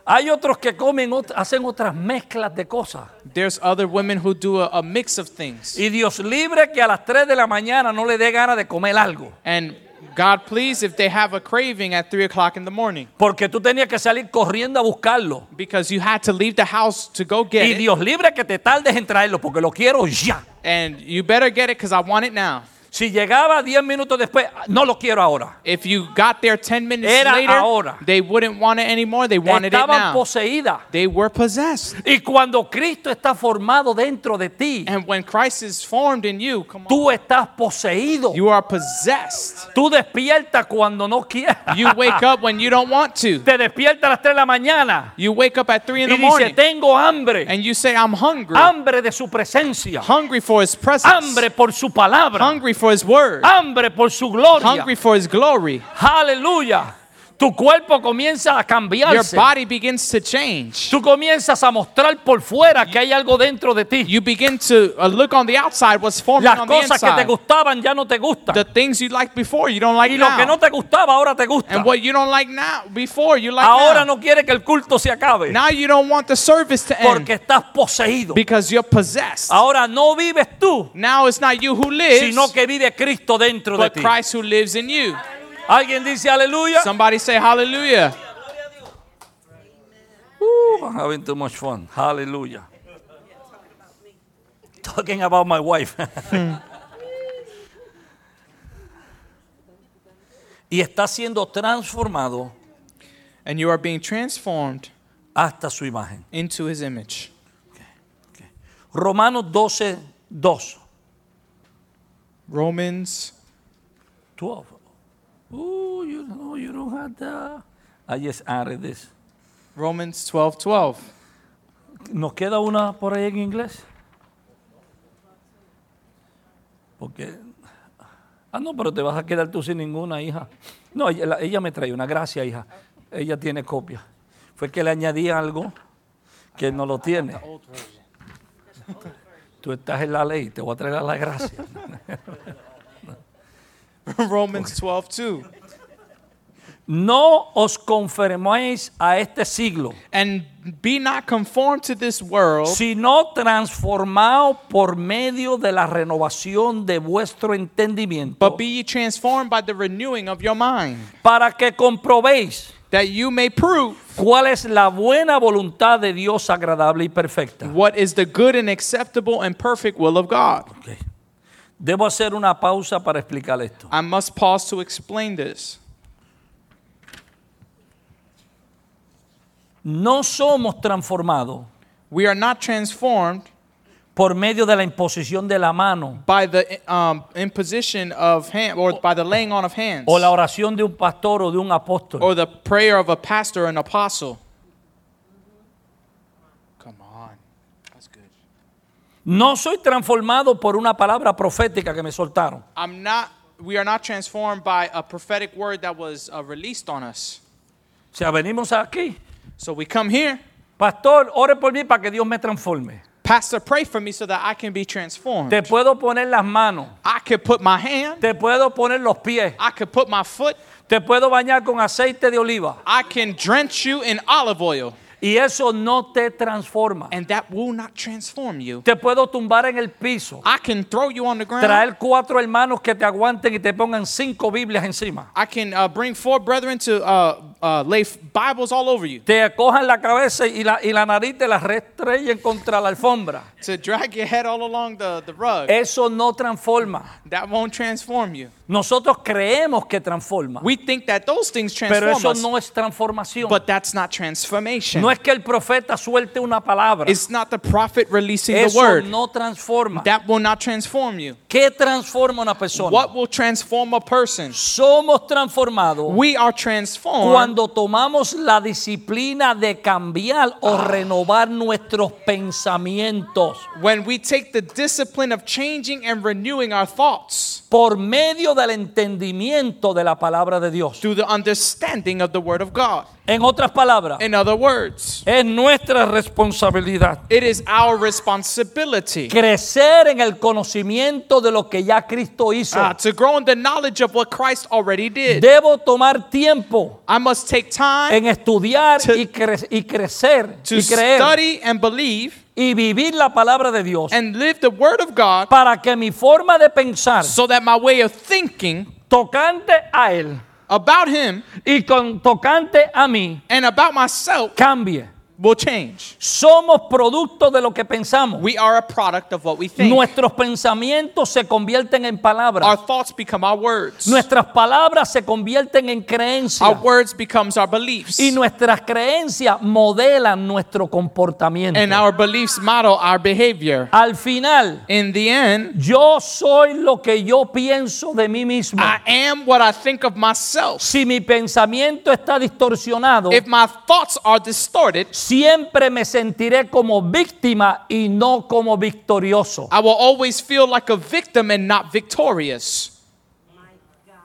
Hay otros que comen, hacen otras mezclas de cosas. There's other women who do a mix of things. Y Dios libre que a las 3 de la mañana no le dé ganas de comer algo. And God please if they have a craving at 3 o'clock in the morning. Porque tú tenías que salir corriendo a buscarlo. Because you had to leave the house to go get it. Y Dios libre que te tardes en traerlo porque lo quiero ya. And you better get it because I want it now. Si llegaba 10 minutos después, no lo quiero ahora. If you got there 10 minutes era later, ahora. They wouldn't want it anymore. They wanted it now. Estaban poseídas. They were possessed. Y cuando Cristo está formado dentro de ti, and when Christ is formed in you, tú estás poseído. You are possessed. Tú despiertas cuando no quieres. You wake up when you don't want to. Te despiertas a las 3 de la mañana. You wake up at 3 in the morning. Y dice, tengo hambre. And you say, I'm hungry. Hambre de su presencia. Hungry for his presence. Hambre por su palabra. Hungry for his word. Hambre por su gloria. Hungry for his glory. Hallelujah. Tu cuerpo comienza a cambiarse. Your body begins to change. Tú comienzas a mostrar por fuera que hay algo dentro de ti. You begin to look on the outside what's forming on the inside. Las cosas que te gustaban ya no te gustan. The things you liked before you don't like now. Y lo que no te gustaba ahora te gusta. And what you don't like now before you like ahora now. No quiere que el culto se acabe. Now you don't want the service to end. Porque estás poseído. Because you're possessed. Ahora no vives tú. Now it's not you who lives. Sino que vive Cristo dentro de ti. But Christ who lives in you. Alguien dice aleluya. Somebody say hallelujah. Woo, I'm having too much fun. Hallelujah. Talking about my wife. Y está siendo transformado. And you are being transformed hasta su imagen. Into his image. Okay. Okay. Romans 12. Oh, you know, you don't have that. I just added this. Romans 12:12. ¿Nos queda una por ahí en inglés? Porque, no, pero te vas a quedar tú sin ninguna, hija. No, ella me trae una. Gracias, hija. Ella tiene copia. Fue que le añadí algo que no lo tiene. Tú estás en la ley, te voy a traer a la gracia. Romans 12:2. No os conforméis a este siglo. And be not conformed to this world. Sino transformado por medio de la renovación de vuestro entendimiento. But be ye transformed by the renewing of your mind. Para que comprobéis. That you may prove. ¿Cuál es la buena voluntad de Dios agradable y perfecta? What is the good and acceptable and perfect will of God? Okay. Debo hacer una pausa para explicar esto. I must pause to explain this. No somos transformados. We are not transformed por medio de la imposición de la mano. By the imposition of hand, or by the laying on of hands. O la oración de un pastor o de un apóstol. Or the prayer of a pastor or an apostle. Come on. That's good. No soy transformado por una palabra profética que me soltaron. We are not transformed by a prophetic word that was released on us. O sea, venimos aquí. So we come here. Pastor, ore por mí para que Dios me transforme. Pastor, pray for me so that I can be transformed. Te puedo poner las manos. I could put my hand. Te puedo poner los pies. I could put my foot. Te puedo bañar con aceite de oliva. I can drench you in olive oil. Y eso no te transforma. And that will not transform you. Te puedo tumbar en el piso. I can throw you on the ground. Traer 4 hermanos que te aguanten y te pongan 5 Biblias encima. I can bring 4 brethren to lay Bibles all over you. Te cojan la cabeza y la nariz te la restrellen contra la alfombra. To drag your head all along the rug. Eso no transforma. That won't transform you. Nosotros creemos que transforma. We think that those things transform us. Pero eso no es transformación. But that's not transformation. No es que el profeta suelte una palabra. It's not the prophet releasing the word. Eso no transforma. That will not transform you. ¿Qué transforma una persona? What will transform a person? Somos transformados. We are transformed. Cuando tomamos la disciplina de cambiar o renovar nuestros pensamientos. When we take the discipline of changing and renewing our thoughts. Por medio del entendimiento de la palabra de Dios. Through the understanding of the word of God. En otras palabras. In other words. Es nuestra responsabilidad. It is our responsibility. Crecer en el conocimiento de lo que ya Cristo hizo. To grow in the knowledge of what Christ already did. Debo tomar tiempo. I must take time. En estudiar y crecer to y creer. Study and believe. Y vivir la palabra de Dios. And live the word of God. Para que mi forma de pensar. So that my way of thinking. Tocante a él. About him. Y con tocante a mí. And about myself. Cambie. Will change. Somos producto de lo que pensamos. We are a product of what we think. Nuestros pensamientos se convierten en palabras. Our thoughts become our words. Nuestras palabras se convierten en creencias. Our words becomes our beliefs. Y nuestras creencias modelan nuestro comportamiento. And our beliefs model our behavior. Al final, in the end, yo soy lo que yo pienso de mí mismo. I am what I think of myself. Si mi pensamiento está distorsionado, if my thoughts are distorted, siempre me sentiré como víctima y no como victorioso. I will always feel like a victim and not victorious. My God.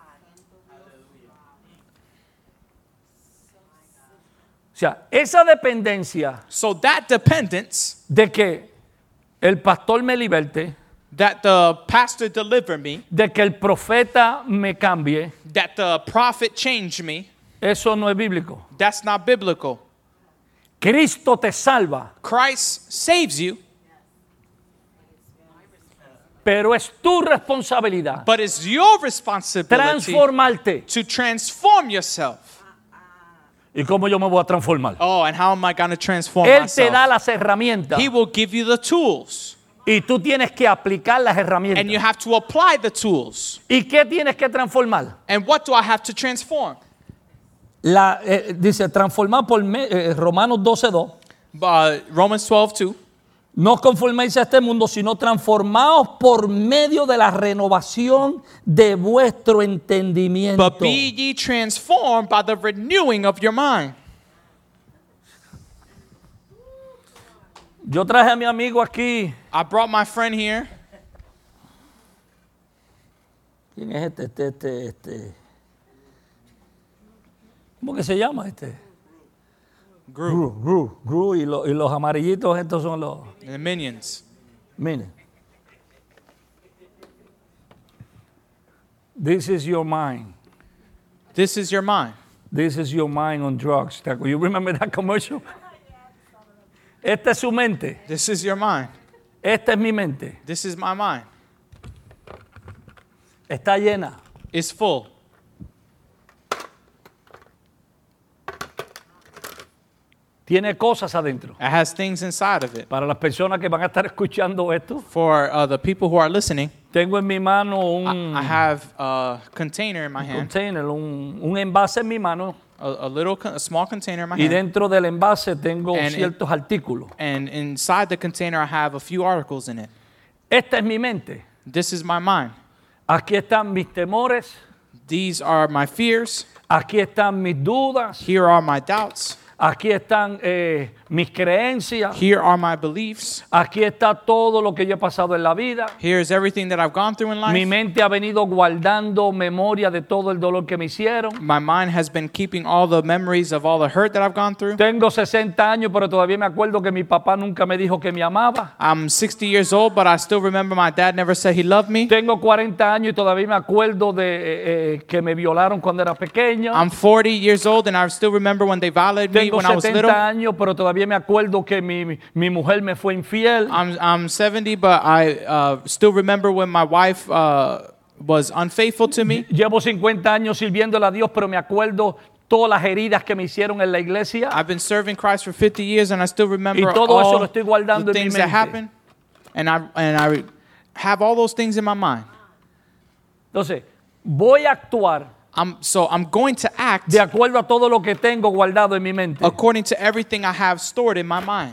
O sea, esa dependencia. So that dependence. De que el pastor me liberte. That the pastor deliver me. De que el profeta me cambie. That the prophet change me. Eso no es bíblico. That's not biblical. Cristo te salva. Christ saves you. Pero es tu responsabilidad. But it's your responsibility. Transformarte. To transform yourself. ¿Y cómo yo me voy a transformar? Oh, and how am I going to transform Él myself? Te da las herramientas. He will give you the tools. Y tú tienes que aplicar las herramientas. And you have to apply the tools. ¿Y qué tienes que transformar? And what do I have to transform? Dice transformar por Romanos 12:2. Romans 12:2. No conforméis a este mundo, sino transformaos por medio de la renovación de vuestro entendimiento. But be ye transformed by the renewing of your mind. Yo traje a mi amigo aquí. I brought my friend here. ¿Quién es este? ¿Cómo que se llama este? Gru y los amarillitos estos son los the minions. Miren. This is your mind. This is your mind. This is your mind on drugs. You remember that commercial? Esta es su mente. This is your mind. Esta es mi mente. This is my mind. Está llena. It's full. Tiene cosas adentro. It has things inside of it. Para las personas que van a estar escuchando esto. For the people who are listening. Tengo en mi mano I have a container in my hand. Container, un envase en mi mano. A small container in my hand. Y dentro del envase tengo ciertos artículos. And inside the container I have a few articles in it. Esta es mi mente. This is my mind. Aquí están mis temores. These are my fears. Aquí están mis dudas. Here are my doubts. Aquí están mis creencias. Here are my beliefs. Aquí está todo lo que yo he pasado en la vida. Here is everything that I've gone through in life. Mi mente ha venido guardando memoria de todo el dolor que me hicieron. My mind has been keeping all the memories of all the hurt that I've gone through. Tengo 60 años, pero todavía me acuerdo que mi papá nunca me dijo que me amaba. I'm 60 years old, but I still remember my dad never said he loved me. Tengo 40 años y todavía me acuerdo de que me violaron cuando era pequeño. I'm 40 years old and I still remember when they violated me. Tengo 70 años, pero todavía me acuerdo que mi mujer me fue infiel. I'm 70, but I still remember when my wife was unfaithful to me. Llevo 50 años sirviéndole a Dios, pero me acuerdo todas las heridas que me hicieron en la iglesia. I've been serving Christ for 50 years, and I still remember all the things that happened. And I have all those things in my mind. Entonces, voy a actuar. So I'm going to act de acuerdo a todo lo que tengo guardado en mi mente. According to everything I have stored in my mind.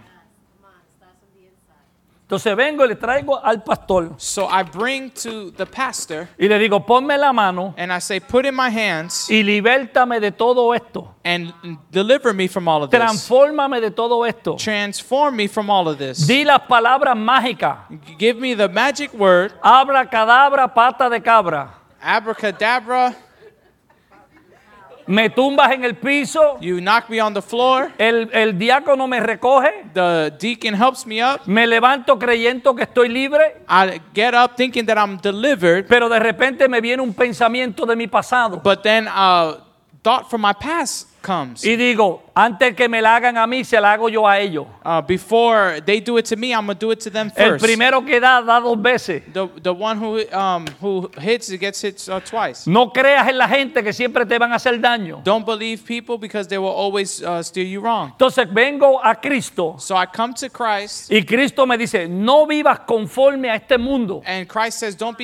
Entonces vengo y le traigo al pastor. So I bring to the pastor. Y le digo, ponme la mano. And I say, put in my hands. Y libértame de todo esto. And deliver me from all of this. Transfórmame de todo esto. Transform me from all of this. Di las palabras mágicas. Give me the magic word. Abracadabra, pata de cabra. Abracadabra. Me tumbas en el piso. You knock me on the floor. El diácono me recoge. The deacon helps me up. Me levanto creyendo que estoy libre. I get up thinking that I'm delivered. Pero de repente me viene un pensamiento de mi pasado. But then a thought from my past comes. Y digo, antes que me la hagan a mí, se la hago yo a ellos. Before they do it to me, I'm going to do it to them first. El primero que da dos veces. The one who hits, it gets hit twice. No creas en la gente que siempre te van a hacer daño. Don't believe people because they will always steer you wrong. Entonces vengo a Cristo. So I come to Christ. Y Cristo me dice, no vivas conforme a este mundo. And Christ says, don't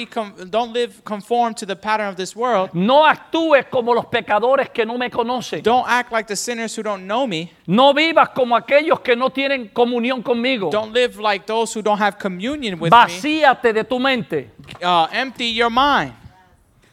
live conform to the pattern of this world. No actúes como los pecadores que no me conocen. Don't act like the sinners who don't know me. No vivas como aquellos que no tienen comunión conmigo. Don't live like those who don't have communion with Vacíate me. De tu mente. Empty your mind.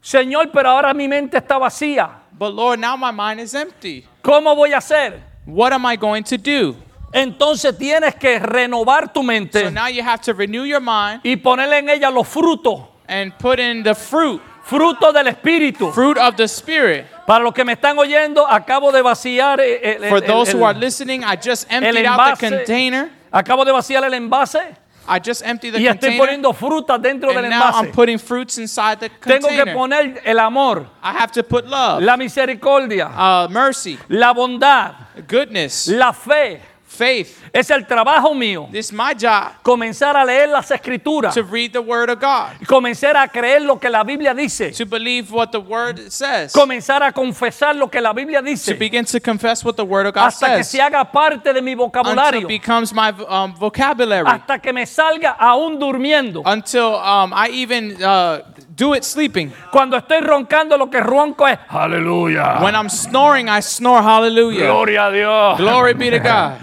Señor, pero ahora mi mente está vacía. But Lord, now my mind is empty. ¿Cómo voy a hacer? What am I going to do? Entonces tienes que renovar tu mente. So now you have to renew your mind. Y ponerle en ella los frutos. And put in the fruit. Fruto del Espíritu. Fruit of the Spirit. Para los que me están oyendo, acabo de vaciar For those who are listening, I just emptied out the container. Acabo de vaciar el envase. I just emptied the container. Y estoy poniendo frutas dentro del envase. Now I'm putting fruits inside the container. Tengo que poner el amor. I have to put love. La misericordia. Mercy. La bondad. Goodness. La fe. Faith. Es el trabajo mío. This is my job. Comenzar a leer las escrituras. To read the word of God. Comenzar a creer lo que la Biblia dice. To believe what the word says. Comenzar a confesar lo que la Biblia dice. To begin to confess what the word of God says. Hasta que se haga parte de mi vocabulario. Until it becomes my vocabulary. Hasta que me salga aún durmiendo. Until I even do it sleeping. Cuando estoy roncando, lo que ronco es hallelujah. When I'm snoring, I snore hallelujah. Gloria a Dios. Glory be to God.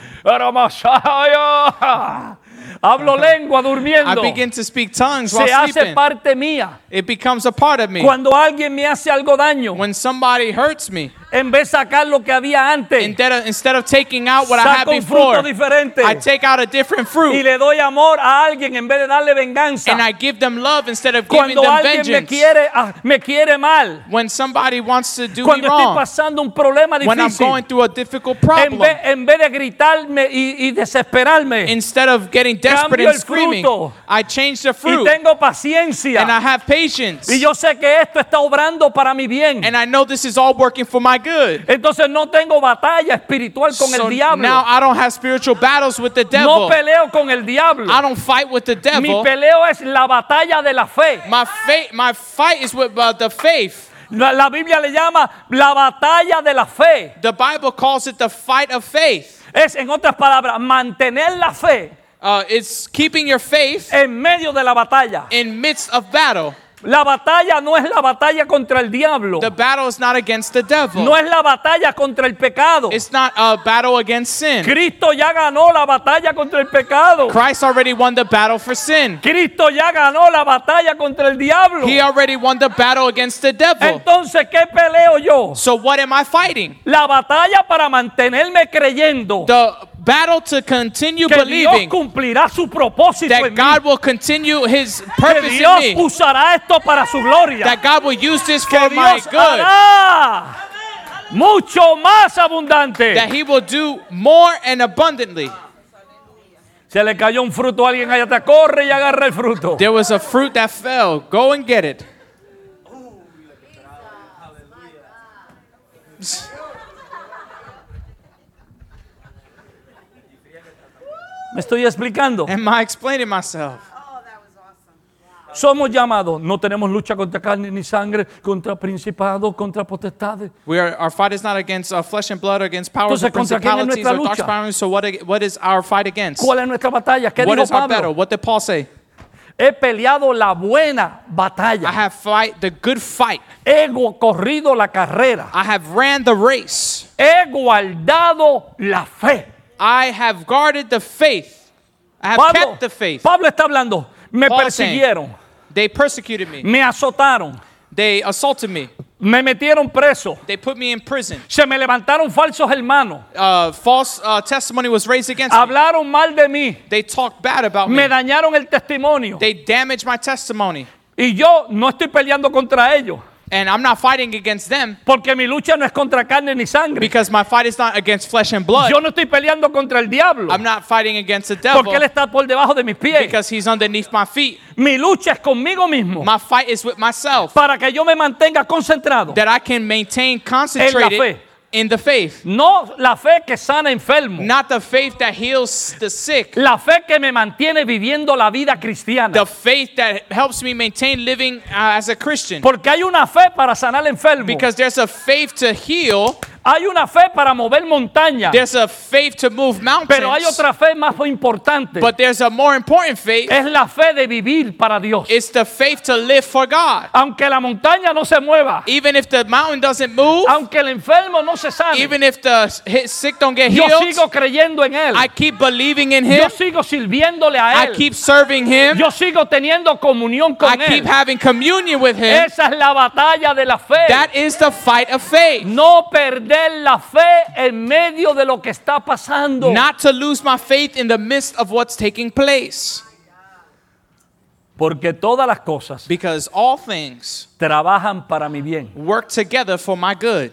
Hablo lengua durmiendo. I begin to speak tongues while sleeping. Se hace parte mía. It becomes a part of me. Cuando alguien me hace algo daño. When somebody hurts me. En vez de sacar lo que había antes, instead of taking out what I had before, I take out a different fruit. Y le doy amor a alguien en vez de darle venganza. And I give them love instead of giving them vengeance. Me quiere mal. When somebody wants to do me wrong. When I'm going through a difficult problem. En vez de gritarme y desesperarme, instead of getting desperate and screaming, I change the fruit. Y tengo paciencia. And I have patience. Y yo sé que esto está obrando para mi bien. And I know this is all working for my good. Entonces no tengo batalla espiritual con el diablo. Now I don't have spiritual battles with the devil. No peleo con el diablo. I don't fight with the devil. Mi peleo es la batalla de la fe. My fight is with the faith. La Biblia le llama la batalla de la fe. The Bible calls it the fight of faith. Es, en otras palabras, mantener la fe. It's keeping your faith en medio de la batalla. In midst of battle. La batalla no es la batalla contra el diablo. The battle is not against the devil. No es la batalla contra el pecado. It's not a battle against sin. Cristo ya ganó la batalla contra el pecado. Christ already won the battle for sin. Cristo ya ganó la batalla contra el diablo. He already won the battle against the devil. Entonces, ¿qué peleo yo? So what am I fighting? La batalla para mantenerme creyendo. The battle to continue que believing that God will continue his purpose in me. That God will use this for my good. Mucho más abundante. That he will do more and abundantly. Se le cayó un fruto a alguien allá, te corre y agarra el fruto. There was a fruit that fell. Go and get it. Me estoy explicando. Am I explaining myself? Oh, that was awesome. Wow. Somos llamados. No tenemos lucha contra carne ni sangre, contra principados, contra potestades. Our fight is not against flesh and blood, against powers and principalities or dark powers. So what is our fight against? ¿Cuál es nuestra batalla? ¿Qué dijo Pablo? What is our battle? What did Paul say? He peleado la buena batalla. I have fight the good fight. He corrido la carrera. I have ran the race. He guardado la fe. I have guarded the faith. I have kept the faith. Pablo está hablando. Me Paul persiguieron. Saying, they persecuted me. Me azotaron. They assaulted me. Me metieron preso. They put me in prison. Se me levantaron falsos hermanos. False testimony was raised against me. Hablaron mal de mí. They talked bad about me. Me dañaron el testimonio. They damaged my testimony. Y yo no estoy peleando contra ellos. And I'm not fighting against them. Porque mi lucha no es contra carne ni sangre. Because my fight is not against flesh and blood. Yo no estoy peleando contra el diablo. I'm not fighting against the devil. Porque él está por debajo de mis pies. Because he's underneath my feet. Mi lucha es conmigo mismo. My fight is with myself. Para que yo me mantenga concentrado. That I can maintain concentrated in the faith. No la fe que sana enfermo. Not the faith that heals the sick. La fe que me mantiene viviendo la vida cristiana. The faith that helps me maintain living as a Christian. Porque hay una fe para sanar enfermo. Because there's a faith to heal. Hay una fe para mover montaña. There's a faith to move mountains. Pero hay otra fe más importante. But there's a more important faith. Es la fe de vivir para Dios. It's the faith to live for God. Aunque la montaña no se mueva. Even if the mountain doesn't move. Aunque el enfermo no se sane. Even if the sick don't get healed. Yo sigo creyendo en él. I keep believing in him. Yo sigo sirviéndole a él. I keep serving him. Yo sigo teniendo comunión con él. I keep having communion with him. Esa es la batalla de la fe. That is the fight of faith. No perder la fe en medio de lo que está pasando. Not to lose my faith in the midst of what's taking place. Porque todas las cosas, because all things, trabajan para mi bien. Work together for my good.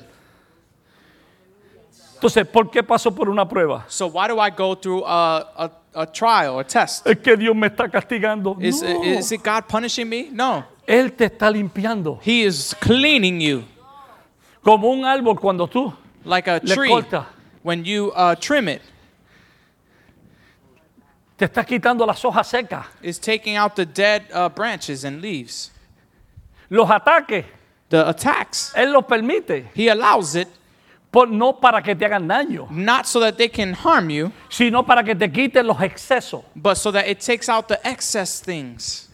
Entonces, ¿por qué paso por una prueba? So why do I go through a trial, a test? Es que Dios me está castigando. Is it God punishing me? No. Él te está limpiando. He is cleaning you. Como un árbol cuando tú like a tree, le cortas. When you trim it. Te está quitando las hojas secas. It's taking out the dead branches and leaves. Los ataques. The attacks. Él los permite. He allows it. No para que te hagan daño. Not so that they can harm you. Sino para que te quiten los excesos. But so that it takes out the excess things.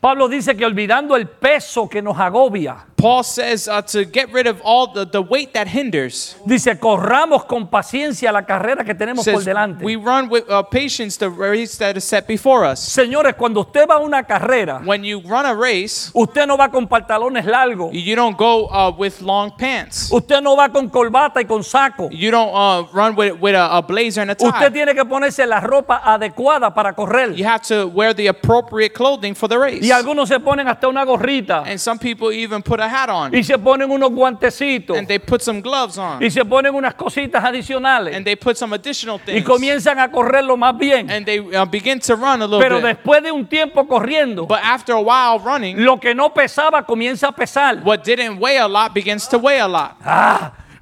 Pablo dice que olvidando el peso que nos agobia. Paul says to get rid of all the weight that hinders. Dice, corramos con paciencia la carrera que tenemos por delante. We run with patience the race that is set before us. Señores, cuando usted va a una carrera, when you run a race, usted no va con pantalones largos. You don't go with long pants. Usted no va con corbata y con saco. You don't run with a blazer and a tie. Usted tiene que ponerse la ropa adecuada para correr. You have to wear the appropriate clothing for the race. Y algunos se ponen hasta una gorrita. And some people even put a hat on. Y se ponen unos guantecitos. And they put some gloves on. Y se ponen unas cositas adicionales. And they put some additional things. Y comienzan a correrlo más bien. And they begin to run a little bit. Pero después de un tiempo corriendo, but after a while running, lo que no pesaba comienza a pesar. What didn't weigh a lot begins to weigh a lot.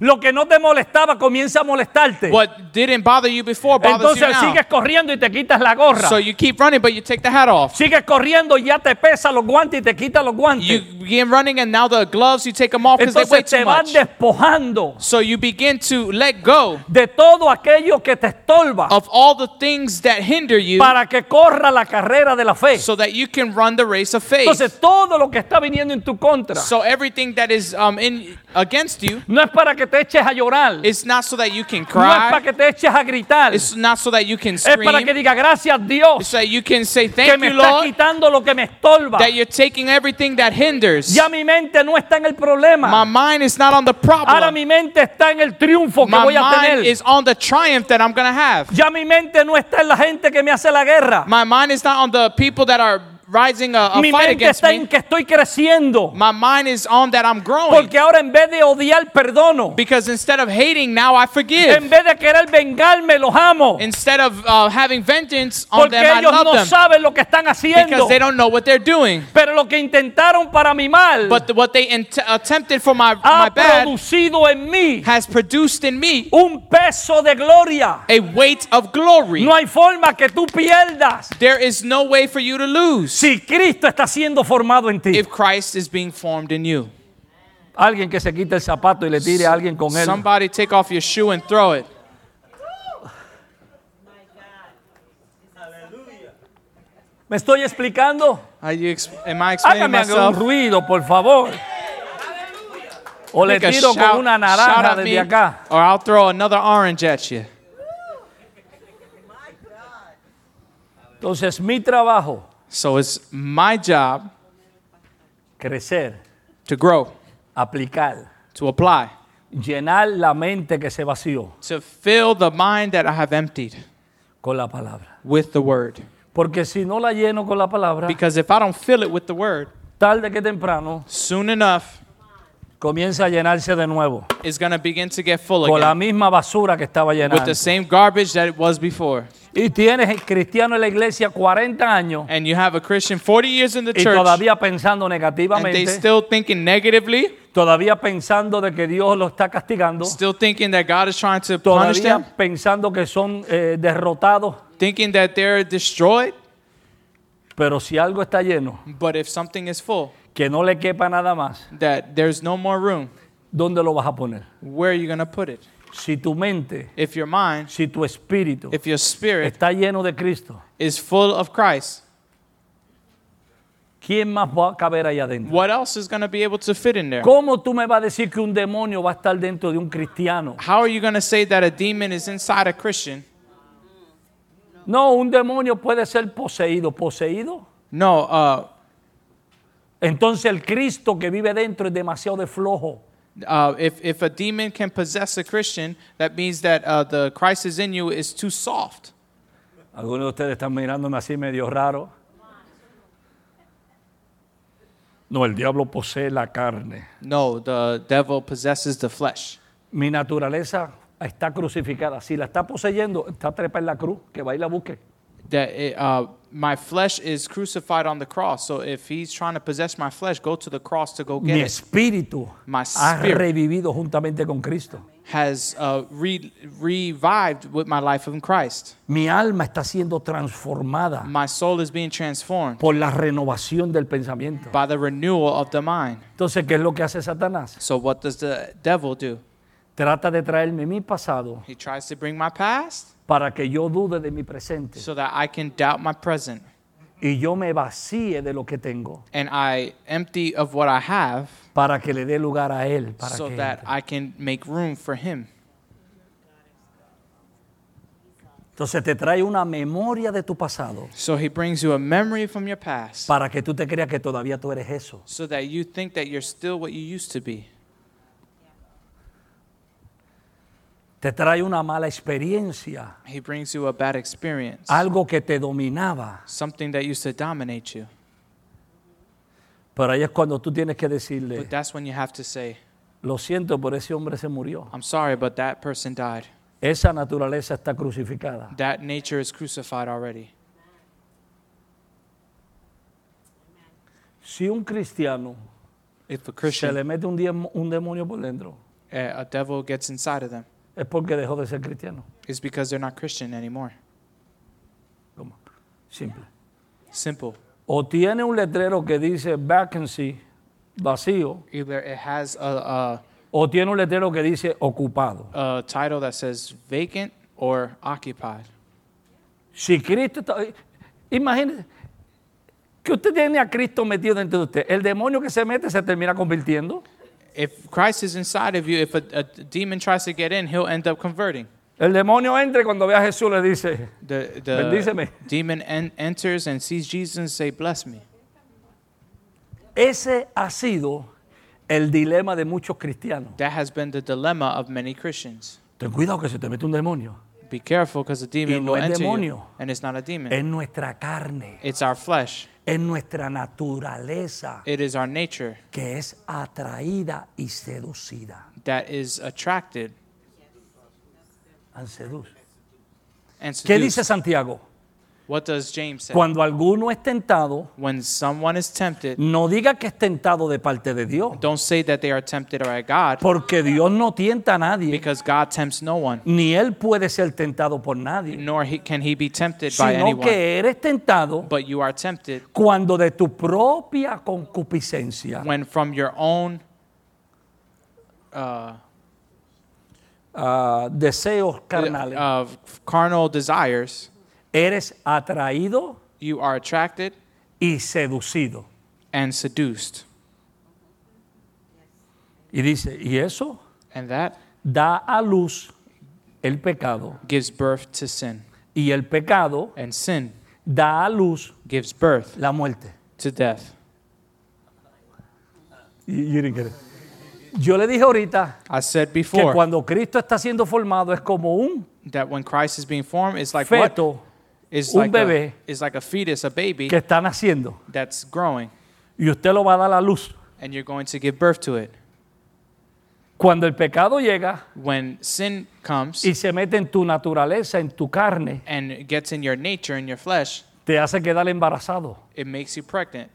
Lo que no te molestaba comienza a molestarte. What didn't bother you before bothers you now. Entonces sigues corriendo y te quitas la gorra. So you keep running but you take the hat off. Sigues corriendo y ya te pesa los guantes y te quitas los guantes. You begin running and now the gloves you take them off because they weigh too much. Entonces te vas despojando. So you begin to let go. De todo aquello que te estorba. Of all the things that hinder you. Para que corra la carrera de la fe. So that you can run the race of faith. Entonces todo lo que está viniendo en tu contra. So everything that is against you. No es para que te eches a llorar. It's not so that you can cry. No es para que te eches a gritar. It's not so that you can scream. Es para que diga gracias Dios. It's so that you can say thank you Lord. Que me está quitando lo que me estorba. That you're taking everything that hinders. Ya mi mente no está en el problema. My mind is not on the problem. Ahora mi mente está en el triunfo que voy a tener. My mind is on the triumph that I'm going to have. Ya mi mente no está en la gente que me hace la guerra. My mind is not on the people that are rising a mi fight against me. Mi mente está en que estoy creciendo. My mind is on that I'm growing. Porque ahora en vez de odiar perdono. Because instead of hating now I forgive. En vez de querer vengarme los amo. Instead of having vengeance on them I love them. Porque ellos no saben lo que están haciendo. Because they don't know what they're doing. Pero lo que intentaron para mi mal. But what they attempted for my bad. Ha producido en mí. Has produced in me. Un peso de gloria. A weight of glory. No hay forma que tú pierdas. There is no way for you to lose. Si Cristo está siendo formado en ti. If Christ is being formed in you. Alguien que se quite el zapato y le tire a alguien con él. Somebody take off your shoe and throw it. ¿Me estoy explicando? Am I explaining myself? Hágame un ruido, por favor. O le tiro con una naranja desde acá. Or I'll throw another orange at you. Entonces, mi trabajo. So it's my job crecer, to grow, aplicar, to apply, llenar la mente que se vació, to fill the mind that I have emptied con la palabra, with the word. Porque si no la lleno con la palabra, because if I don't fill it with the word, tarde que temprano, soon enough, comienza a llenarse de nuevo. It's going to begin to get full again. Con la misma basura que estaba llenando. With the same garbage that it was before. Y tienes cristiano en la iglesia 40 años. And you have a Christian 40 years in the church. Y todavía pensando negativamente. And they still thinking negatively. Todavía pensando de que Dios lo está castigando. Still thinking that God is trying to punish them. Todavía pensando que son derrotados. Thinking that they're destroyed. Pero si algo está lleno. But if something is full. Que no le quepa nada más. That there's no more room. ¿Dónde lo vas a poner? Where are you going to put it? Si tu mente, if your mind, si tu espíritu, if your spirit está lleno de Cristo, is full of Christ. ¿Quién más va a caber ahí adentro? What else is going to be able to fit in there? ¿Cómo tú me vas a decir que un demonio va a estar dentro de un cristiano? How are you going to say that a demon is inside a Christian? No, un demonio puede ser poseído. ¿Poseído? No, entonces el Cristo que vive dentro es demasiado de flojo. If a demon can possess a Christian, that means that the Christ is in you is too soft. Algunos de ustedes están mirándome así medio raro. No, el diablo posee la carne. No, the devil possesses the flesh. Mi naturaleza está crucificada. Si la está poseyendo, está trepa en la cruz, que va y la busque. That my flesh is crucified on the cross. So if he's trying to possess my flesh, go to the cross to go get it. Mi espíritu ha revivido juntamente con Cristo. has revived with my life in Christ. Mi alma está siendo transformada. My soul is being transformed. Por la renovación del pensamiento. By the renewal of the mind. Entonces, ¿qué es lo que hace Satanás? So what does the devil do? Trata de traerme mi pasado. He tries to bring my past. Para que yo dude de mi presente. So that I can doubt my present. Y yo me vacíe de lo que tengo. And I empty of what I have. Para que le dé lugar a él. Para so que that entre. I can make room for him. Entonces te trae una memoria de tu pasado. So he brings you a memory from your past. Para que tú te creas que todavía tú eres eso. So that you think that you're still what you used to be. Te trae una mala experiencia. He brings you a bad experience. Algo que te dominaba. Something that used to dominate you. Pero ahí es cuando tú tienes que decirle. But that's when you have to say, lo siento, pero ese hombre se murió. I'm sorry, but that person died. Esa naturaleza está crucificada. That nature is crucified already. Si un cristiano se le mete un demonio por dentro, a devil gets inside of them. Es porque dejó de ser cristiano. It's because they're not Christian anymore. ¿Cómo? Simple. Simple. O tiene un letrero que dice vacancy, vacío. Either it has a o tiene un letrero que dice ocupado. A title that says vacant or occupied. Si Cristo está, imagínese que usted tiene a Cristo metido dentro de usted. El demonio que se mete se termina convirtiendo. If Christ is inside of you, if a demon tries to get in, he'll end up converting. El demonio entra y cuando ve a Jesús le dice, bendíceme. Demon enters and sees Jesus and say, bless me. Ese ha sido el dilema de muchos cristianos. That has been the dilemma of many Christians. Ten cuidado que se te mete un demonio. Be careful because the demon will enter you. And it's not a demon. Es nuestra carne. It's our flesh. Es nuestra naturaleza. It is our nature. Que es atraída y seducida. That is attracted. And seduced. And seduced. ¿Qué dice Santiago? What does James say? Cuando alguno es tentado, when someone is tempted, no diga que es tentado de parte de Dios. Don't say that they are tempted by God. Porque Dios no tienta a nadie. Because God tempts no one. Ni él puede ser tentado por nadie. Nor can he be tempted by anyone. Sino que eres tentado, but you are tempted, cuando de tu propia concupiscencia, when from your own deseos carnales, carnal desires. Eres atraído, you are attracted, y seducido, and seduced. Y dice, y eso, and that, da a luz el pecado, gives birth to sin. Y el pecado, and sin, da a luz, gives birth, la muerte, to death. You didn't get it. Yo le dije ahorita, I said before, que cuando Cristo está siendo formado es como un, that when Christ is being formed, it's like feto, what? Is un like bebé is like a fetus, a baby que está naciendo. That's growing. Y usted lo va a dar a luz. And you're going to give birth to it. Cuando el pecado llega, when sin comes, y se mete en tu naturaleza, en tu carne, and it gets in your nature, in your flesh, te hace quedar embarazado. It makes you pregnant.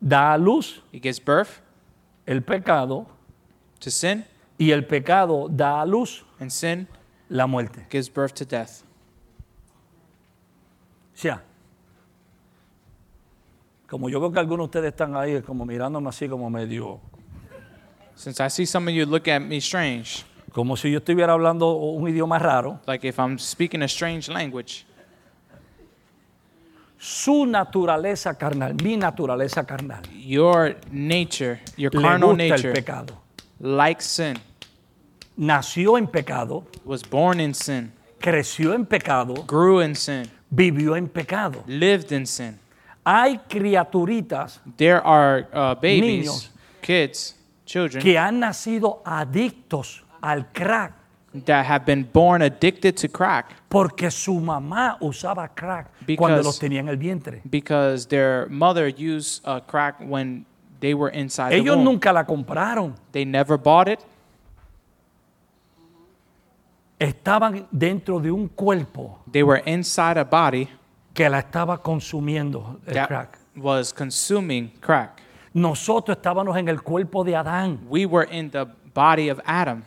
Da a luz. It gives birth. El pecado. To sin. Y el pecado da a luz. And sin. La muerte. Gives birth to death. O sea, como yo veo que algunos de ustedes están ahí como mirándome así como medio. Since I see some of you look at me strange. Como si yo estuviera hablando un idioma raro. Like if I'm speaking a strange language. Su naturaleza carnal, mi naturaleza carnal. Your nature, your carnal nature. Le gusta el pecado. Like sin. Nació en pecado. Was born in sin. Creció en pecado. Grew in sin. Vivió en pecado. Lived in sin. Hay criaturitas. There are babies, niños, kids, children que han nacido adictos al crack. That have been born addicted to crack. Porque su mamá usaba crack cuando los tenía en el vientre. Because their mother used crack when they were inside the womb. Ellos nunca la compraron. They never bought it. Estaban dentro de un cuerpo. They were inside a body que la estaba consumiendo el crack. Was consuming crack. Nosotros estábamos en el cuerpo de Adán. We were in the body of Adam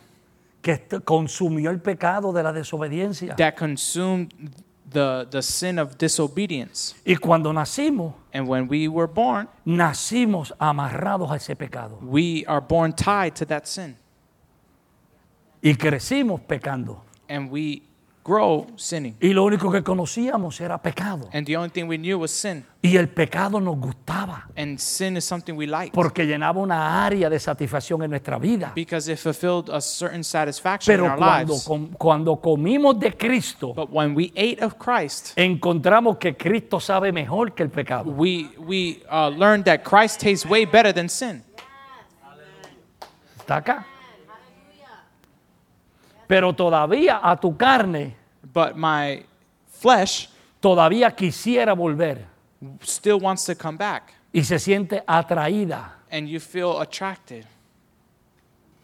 que consumió el pecado de la desobediencia. That consumed the sin of disobedience. Y cuando nacimos, and when we were born, nacimos amarrados a ese pecado. We are born tied to that sin. Y crecimos pecando. And we grow sinning. Y lo único que conocíamos era pecado. And the only thing we knew was sin. Y el pecado nos gustaba. And sin is something we liked. Porque llenaba una área de satisfacción en nuestra vida. Because it fulfilled a certain satisfaction in our lives. Pero cuando comimos de Cristo, but when we ate of Christ, encontramos que Cristo sabe mejor que el pecado. We learned that Christ tastes way better than sin. ¿Está acá? Pero todavía a tu carne, but my flesh todavía quisiera volver, still wants to come back, y se siente atraída, and you feel attracted.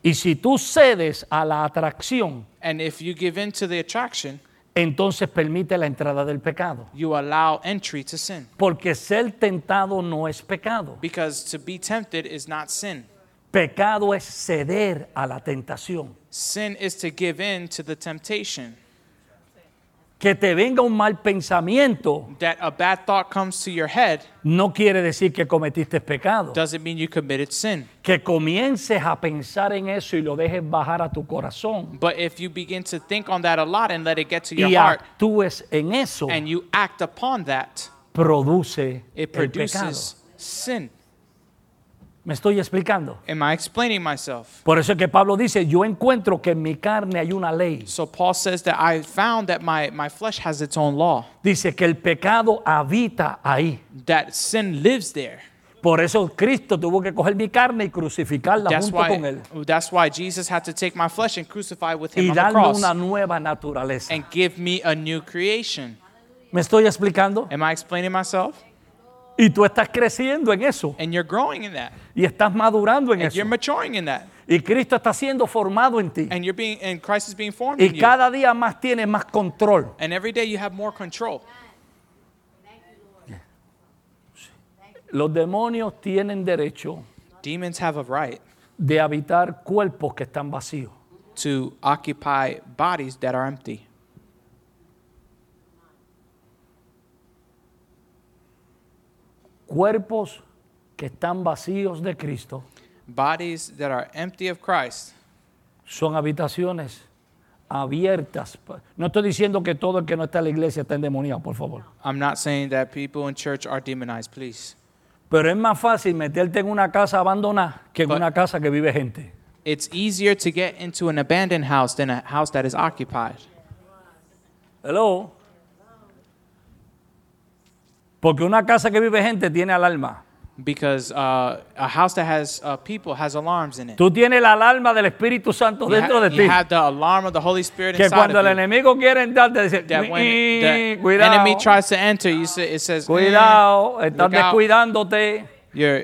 Y si tú cedes a la atracción, and if you give in to the attraction, entonces permite la entrada del pecado. You allow entry to sin. Porque ser tentado no es pecado. Because to be tempted is not sin. Pecado es ceder a la tentación. Sin is to give in to the temptation. Que te venga un mal pensamiento, that a bad thought comes to your head, no quiere decir que cometiste pecado. Doesn't mean you committed sin. Que comiences a pensar en eso y lo dejes bajar a tu corazón. But if you begin to think on that a lot and let it get to your heart, y actúes en eso, and you act upon that, it produces sin. ¿Me estoy explicando? Am I explaining myself? Por eso es que Pablo dice, yo encuentro que en mi carne hay una ley. So Paul says that I found that my flesh has its own law. Dice que el pecado habita ahí. That sin lives there. Por eso Cristo tuvo que coger mi carne y crucificarla con él. That's why Jesus had to take my flesh and crucify with him on the cross. Y darme una nueva naturaleza. And give me a new creation. ¿Me estoy explicando? Am I explaining myself? Y tú estás creciendo en eso. And you're growing in that. Y estás madurando en and eso. You're maturing in that. Y Cristo está siendo formado en ti. And Christ is being formed in you. Y cada día más tienes más control. And every day you have more control. Los demonios tienen derecho. Demons have a right. De habitar cuerpos que están vacíos. To occupy bodies that are empty. Cuerpos que están vacíos de Cristo, bodies that are empty of Christ, son habitaciones abiertas. No estoy diciendo que todo el que no está en la iglesia está endemoniado, por favor. I'm not saying that people in church are demonized, please. Pero es más fácil meterte en una casa abandonada que en una casa que vive gente. It's easier to get into an abandoned house than a house that is occupied. Hello. Porque una casa que vive gente tiene alarma. Because a house that has people has alarms in it. Tú tienes la alarma del Espíritu Santo dentro de ti. You have the alarm of the Holy Spirit inside of you. Que cuando el enemigo quiere entrar te dice, cuidado. Enemy tries to enter, it says, cuidado, estás descuidándote.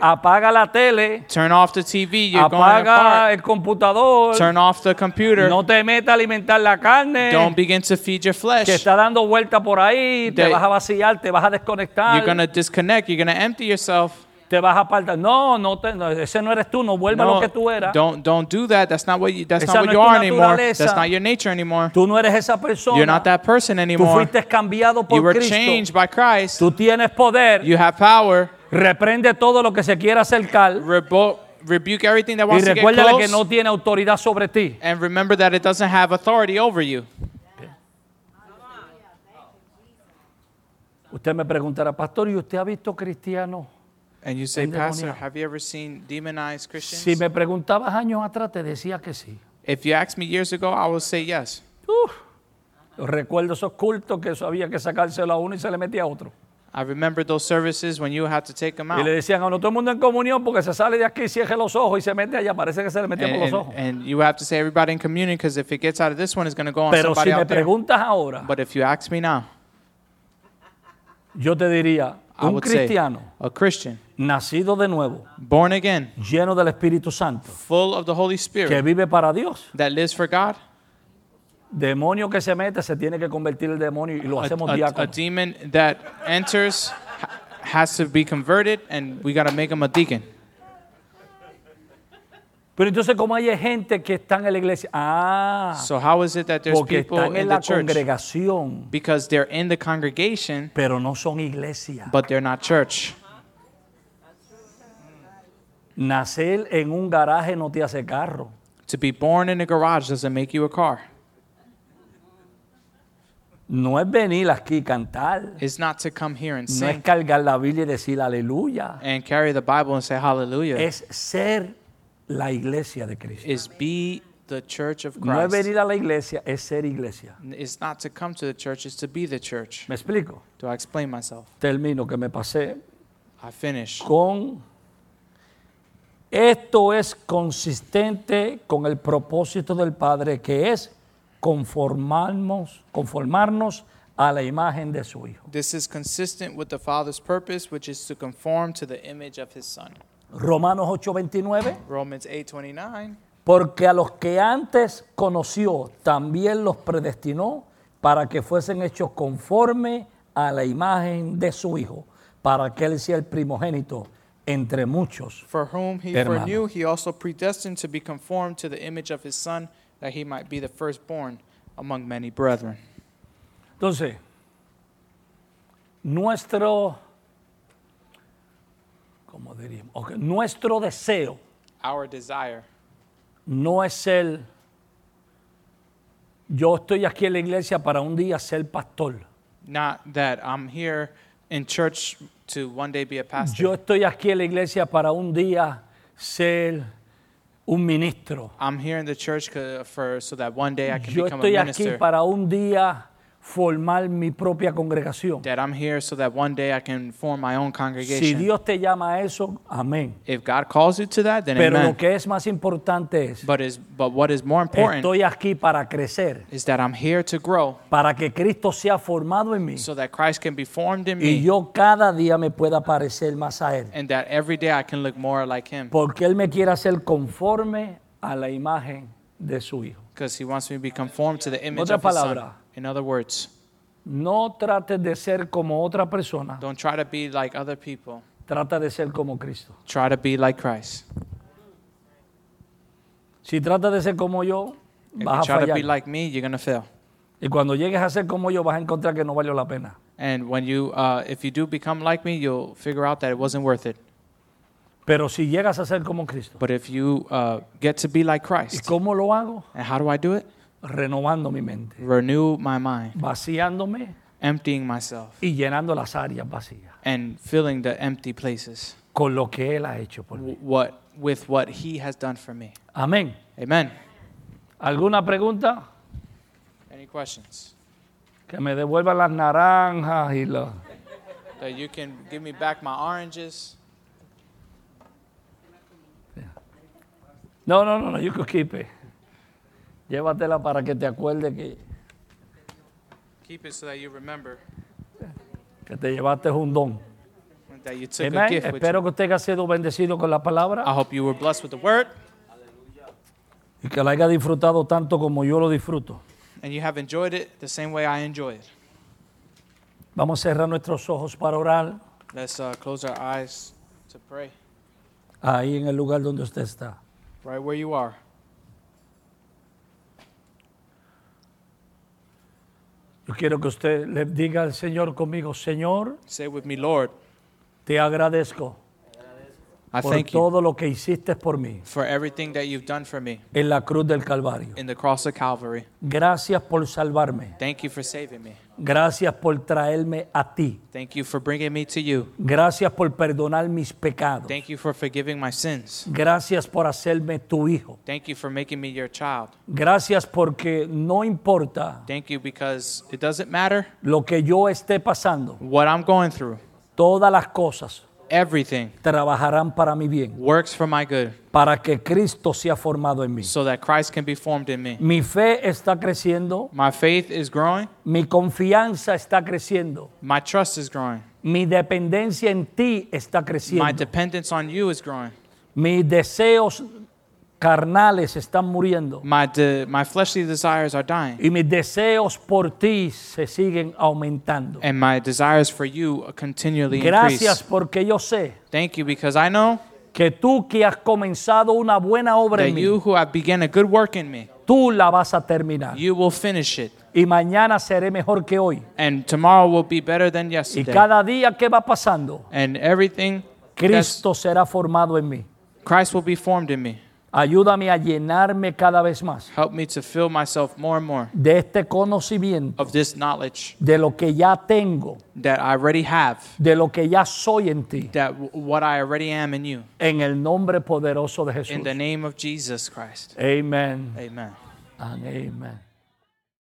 Apaga la tele. Turn off the TV. You're apaga el computador. Turn off the computer. No te metas a alimentar la carne. Don't begin to feed your flesh. Que está dando vuelta por ahí. Te vas a vaciar, te vas a desconectar. You're going to disconnect. You're going to empty yourself. Te vas a apartar. No, ese no eres tú. No vuelva lo que tú eras. Don't do that. That's not what you, are anymore. That's not your nature anymore. Tú no eres esa persona. You're not that person anymore. Tú fuiste cambiado por Cristo. You were changed by Christ. Tú tienes poder. You have power. Reprende todo lo que se quiera acercar. Rebuke everything that wants to get close. Y recuérdale que no tiene autoridad sobre ti. And remember that it doesn't have authority over you. Okay. Usted me preguntará, pastor, ¿y usted ha visto cristianos? And you say, pastor, have you ever seen demonized Christians? Si me preguntabas años atrás, te decía que sí. If you asked me years ago, I would say yes. Recuerdo esos cultos que había que sacárselo a uno y se le metía a otro. I remember those services when you had to take them out. Y le decían a uno, todo el mundo en comunión porque se sale de aquí y cierre los ojos y se mete allá, parece que se le mete por los ojos. And you have to say everybody in communion because if it gets out of this one, it's going to go on pero somebody si out there. Pero si me preguntas ahora, but if you ask me now, yo te diría, un cristiano, a Christian, nacido de nuevo, born again, lleno del Espíritu Santo, full of the Holy Spirit, que vive para Dios, that lives for God. Demonio que se mete se tiene que convertir el demonio y lo hacemos diácono. A demon that enters has to be converted and we got to make him a deacon. Pero entonces, ¿cómo hay gente que están en la iglesia? Ah, so how is it that there's porque people están en in la the church? Congregación, because they're in the congregation, pero no son iglesia. But they're not church. Nacer en un garaje no te hace carro. To be born in a garage doesn't make you a car. No es venir aquí y cantar. It's not to come here and sing. No es cargar la Biblia y decir aleluya. And carry the Bible and say hallelujah. Es ser la iglesia de Cristo. Is be the church of Christ. No es venir a la iglesia, es ser iglesia. It's not to come to the church, it's to be the church. ¿Me explico? Do I explain myself? Termino que me pasé. I finish. Esto es consistente con el propósito del Padre, que es conformarnos a la imagen de su Hijo. This is consistent with the Father's purpose, which is to conform to the image of His Son. Romanos 8:29. Romans 8:29. Porque a los que antes conoció, también los predestinó para que fuesen hechos conforme a la imagen de su Hijo, para que Él sea el primogénito entre muchos. For whom He foreknew, He also predestined to be conformed to the image of His Son, that He might be the firstborn among many brethren. Entonces, nuestro deseo, our desire, no es el yo estoy aquí en la iglesia para un día ser pastor. Not that I'm here in church to one day be a pastor. Yo estoy aquí en la iglesia para un día ser un ministro. I'm here in the church so that one day I can become a minister. Yo estoy aquí para un día formar mi propia congregación. That I'm here so that one day I can form my own congregation. Si Dios te llama a eso, amén. If God calls you to that, then amen. Pero lo que es más importante es, but what is more important, estoy aquí para crecer, is that I'm here to grow, para que Cristo sea formado en mí, so that Christ can be formed in me, y yo cada día me pueda parecer más a Él, and that every day I can look more like Him, porque Él me quiere hacer conforme a la imagen de su Hijo. Because He wants me to be conformed to the image of His Son. In other words, no trates de ser como otra persona. Don't try to be like other people. Trata de ser como Cristo. Try to be like Christ. Si tratas de ser como yo, if vas a fallar. If you try to be like me, you're going to fail. Y cuando llegues a ser como yo, vas a encontrar que no valió la pena. And when you, if you do become like me, you'll figure out that it wasn't worth it. Pero si llegas a ser como Cristo. But if you get to be like Christ. ¿Y cómo lo hago? And how do I do it? Renovando mi mente. Renew my mind. Vaciándome. Emptying myself. Y llenando las áreas vacías. And filling the empty places. Con lo que Él ha hecho por mí. With what He has done for me. Amén. Amen. ¿Alguna pregunta? Any questions? Que me devuelvan las naranjas y los. That you can give me back my oranges. No, you can keep it. Llévatela para que te acuerdes que. Keep it so that you remember. Que te llevaste un don. That you took a gift. Espero que usted haya sido bendecido con la palabra. I hope you were blessed with the word. Y que la haya disfrutado tanto como yo lo disfruto. And you have enjoyed it the same way I enjoy it. Vamos a cerrar nuestros ojos para orar. Let's close our eyes to pray. Ahí en el lugar donde usted está. Right where you are. Yo quiero que usted le diga al Señor conmigo, Señor, say with me, Lord, te agradezco por todo lo que hiciste por mí, for everything that you've done for me, en la cruz del Calvario, in the cross of Calvary. Gracias por salvarme. Thank you for saving me. Gracias por traerme a ti. Thank you for bringing me to you. Gracias por perdonar mis pecados. Thank you for forgiving my sins. Gracias por hacerme tu hijo. Thank you for making me your child. Gracias porque no importa. Thank you because it doesn't matter lo que yo esté pasando. What I'm going through. Todas las cosas. Everything trabajarán para mi bien. Works for my good. Para que Cristo sea formado en mí. So that Christ can be formed in me. Mi fe está creciendo. My faith is growing. Mi confianza está creciendo. My trust is growing. Mi dependencia en ti está creciendo. My dependence on you is growing. Mis deseos carnales están muriendo. My fleshly desires are dying. Y mis deseos por ti se siguen aumentando. And my desires for you continually increase. Gracias porque yo sé. Thank you because I know que tú que has comenzado una buena obra en mí, you who have begun a good work in me, tú la vas a terminar. You will finish it. Y mañana seré mejor que hoy. And tomorrow will be better than yesterday. Y cada día que va pasando, and everything, Cristo será formado en mí. Christ will be formed in me. Ayúdame a llenarme cada vez más. Help me to fill myself more and more de este conocimiento, of this knowledge, de lo que ya tengo, that I already have, de lo que ya soy en ti, that what I already am in you. En el nombre poderoso de Jesús. In the name of Jesus Christ. Amen. Amen. And amen.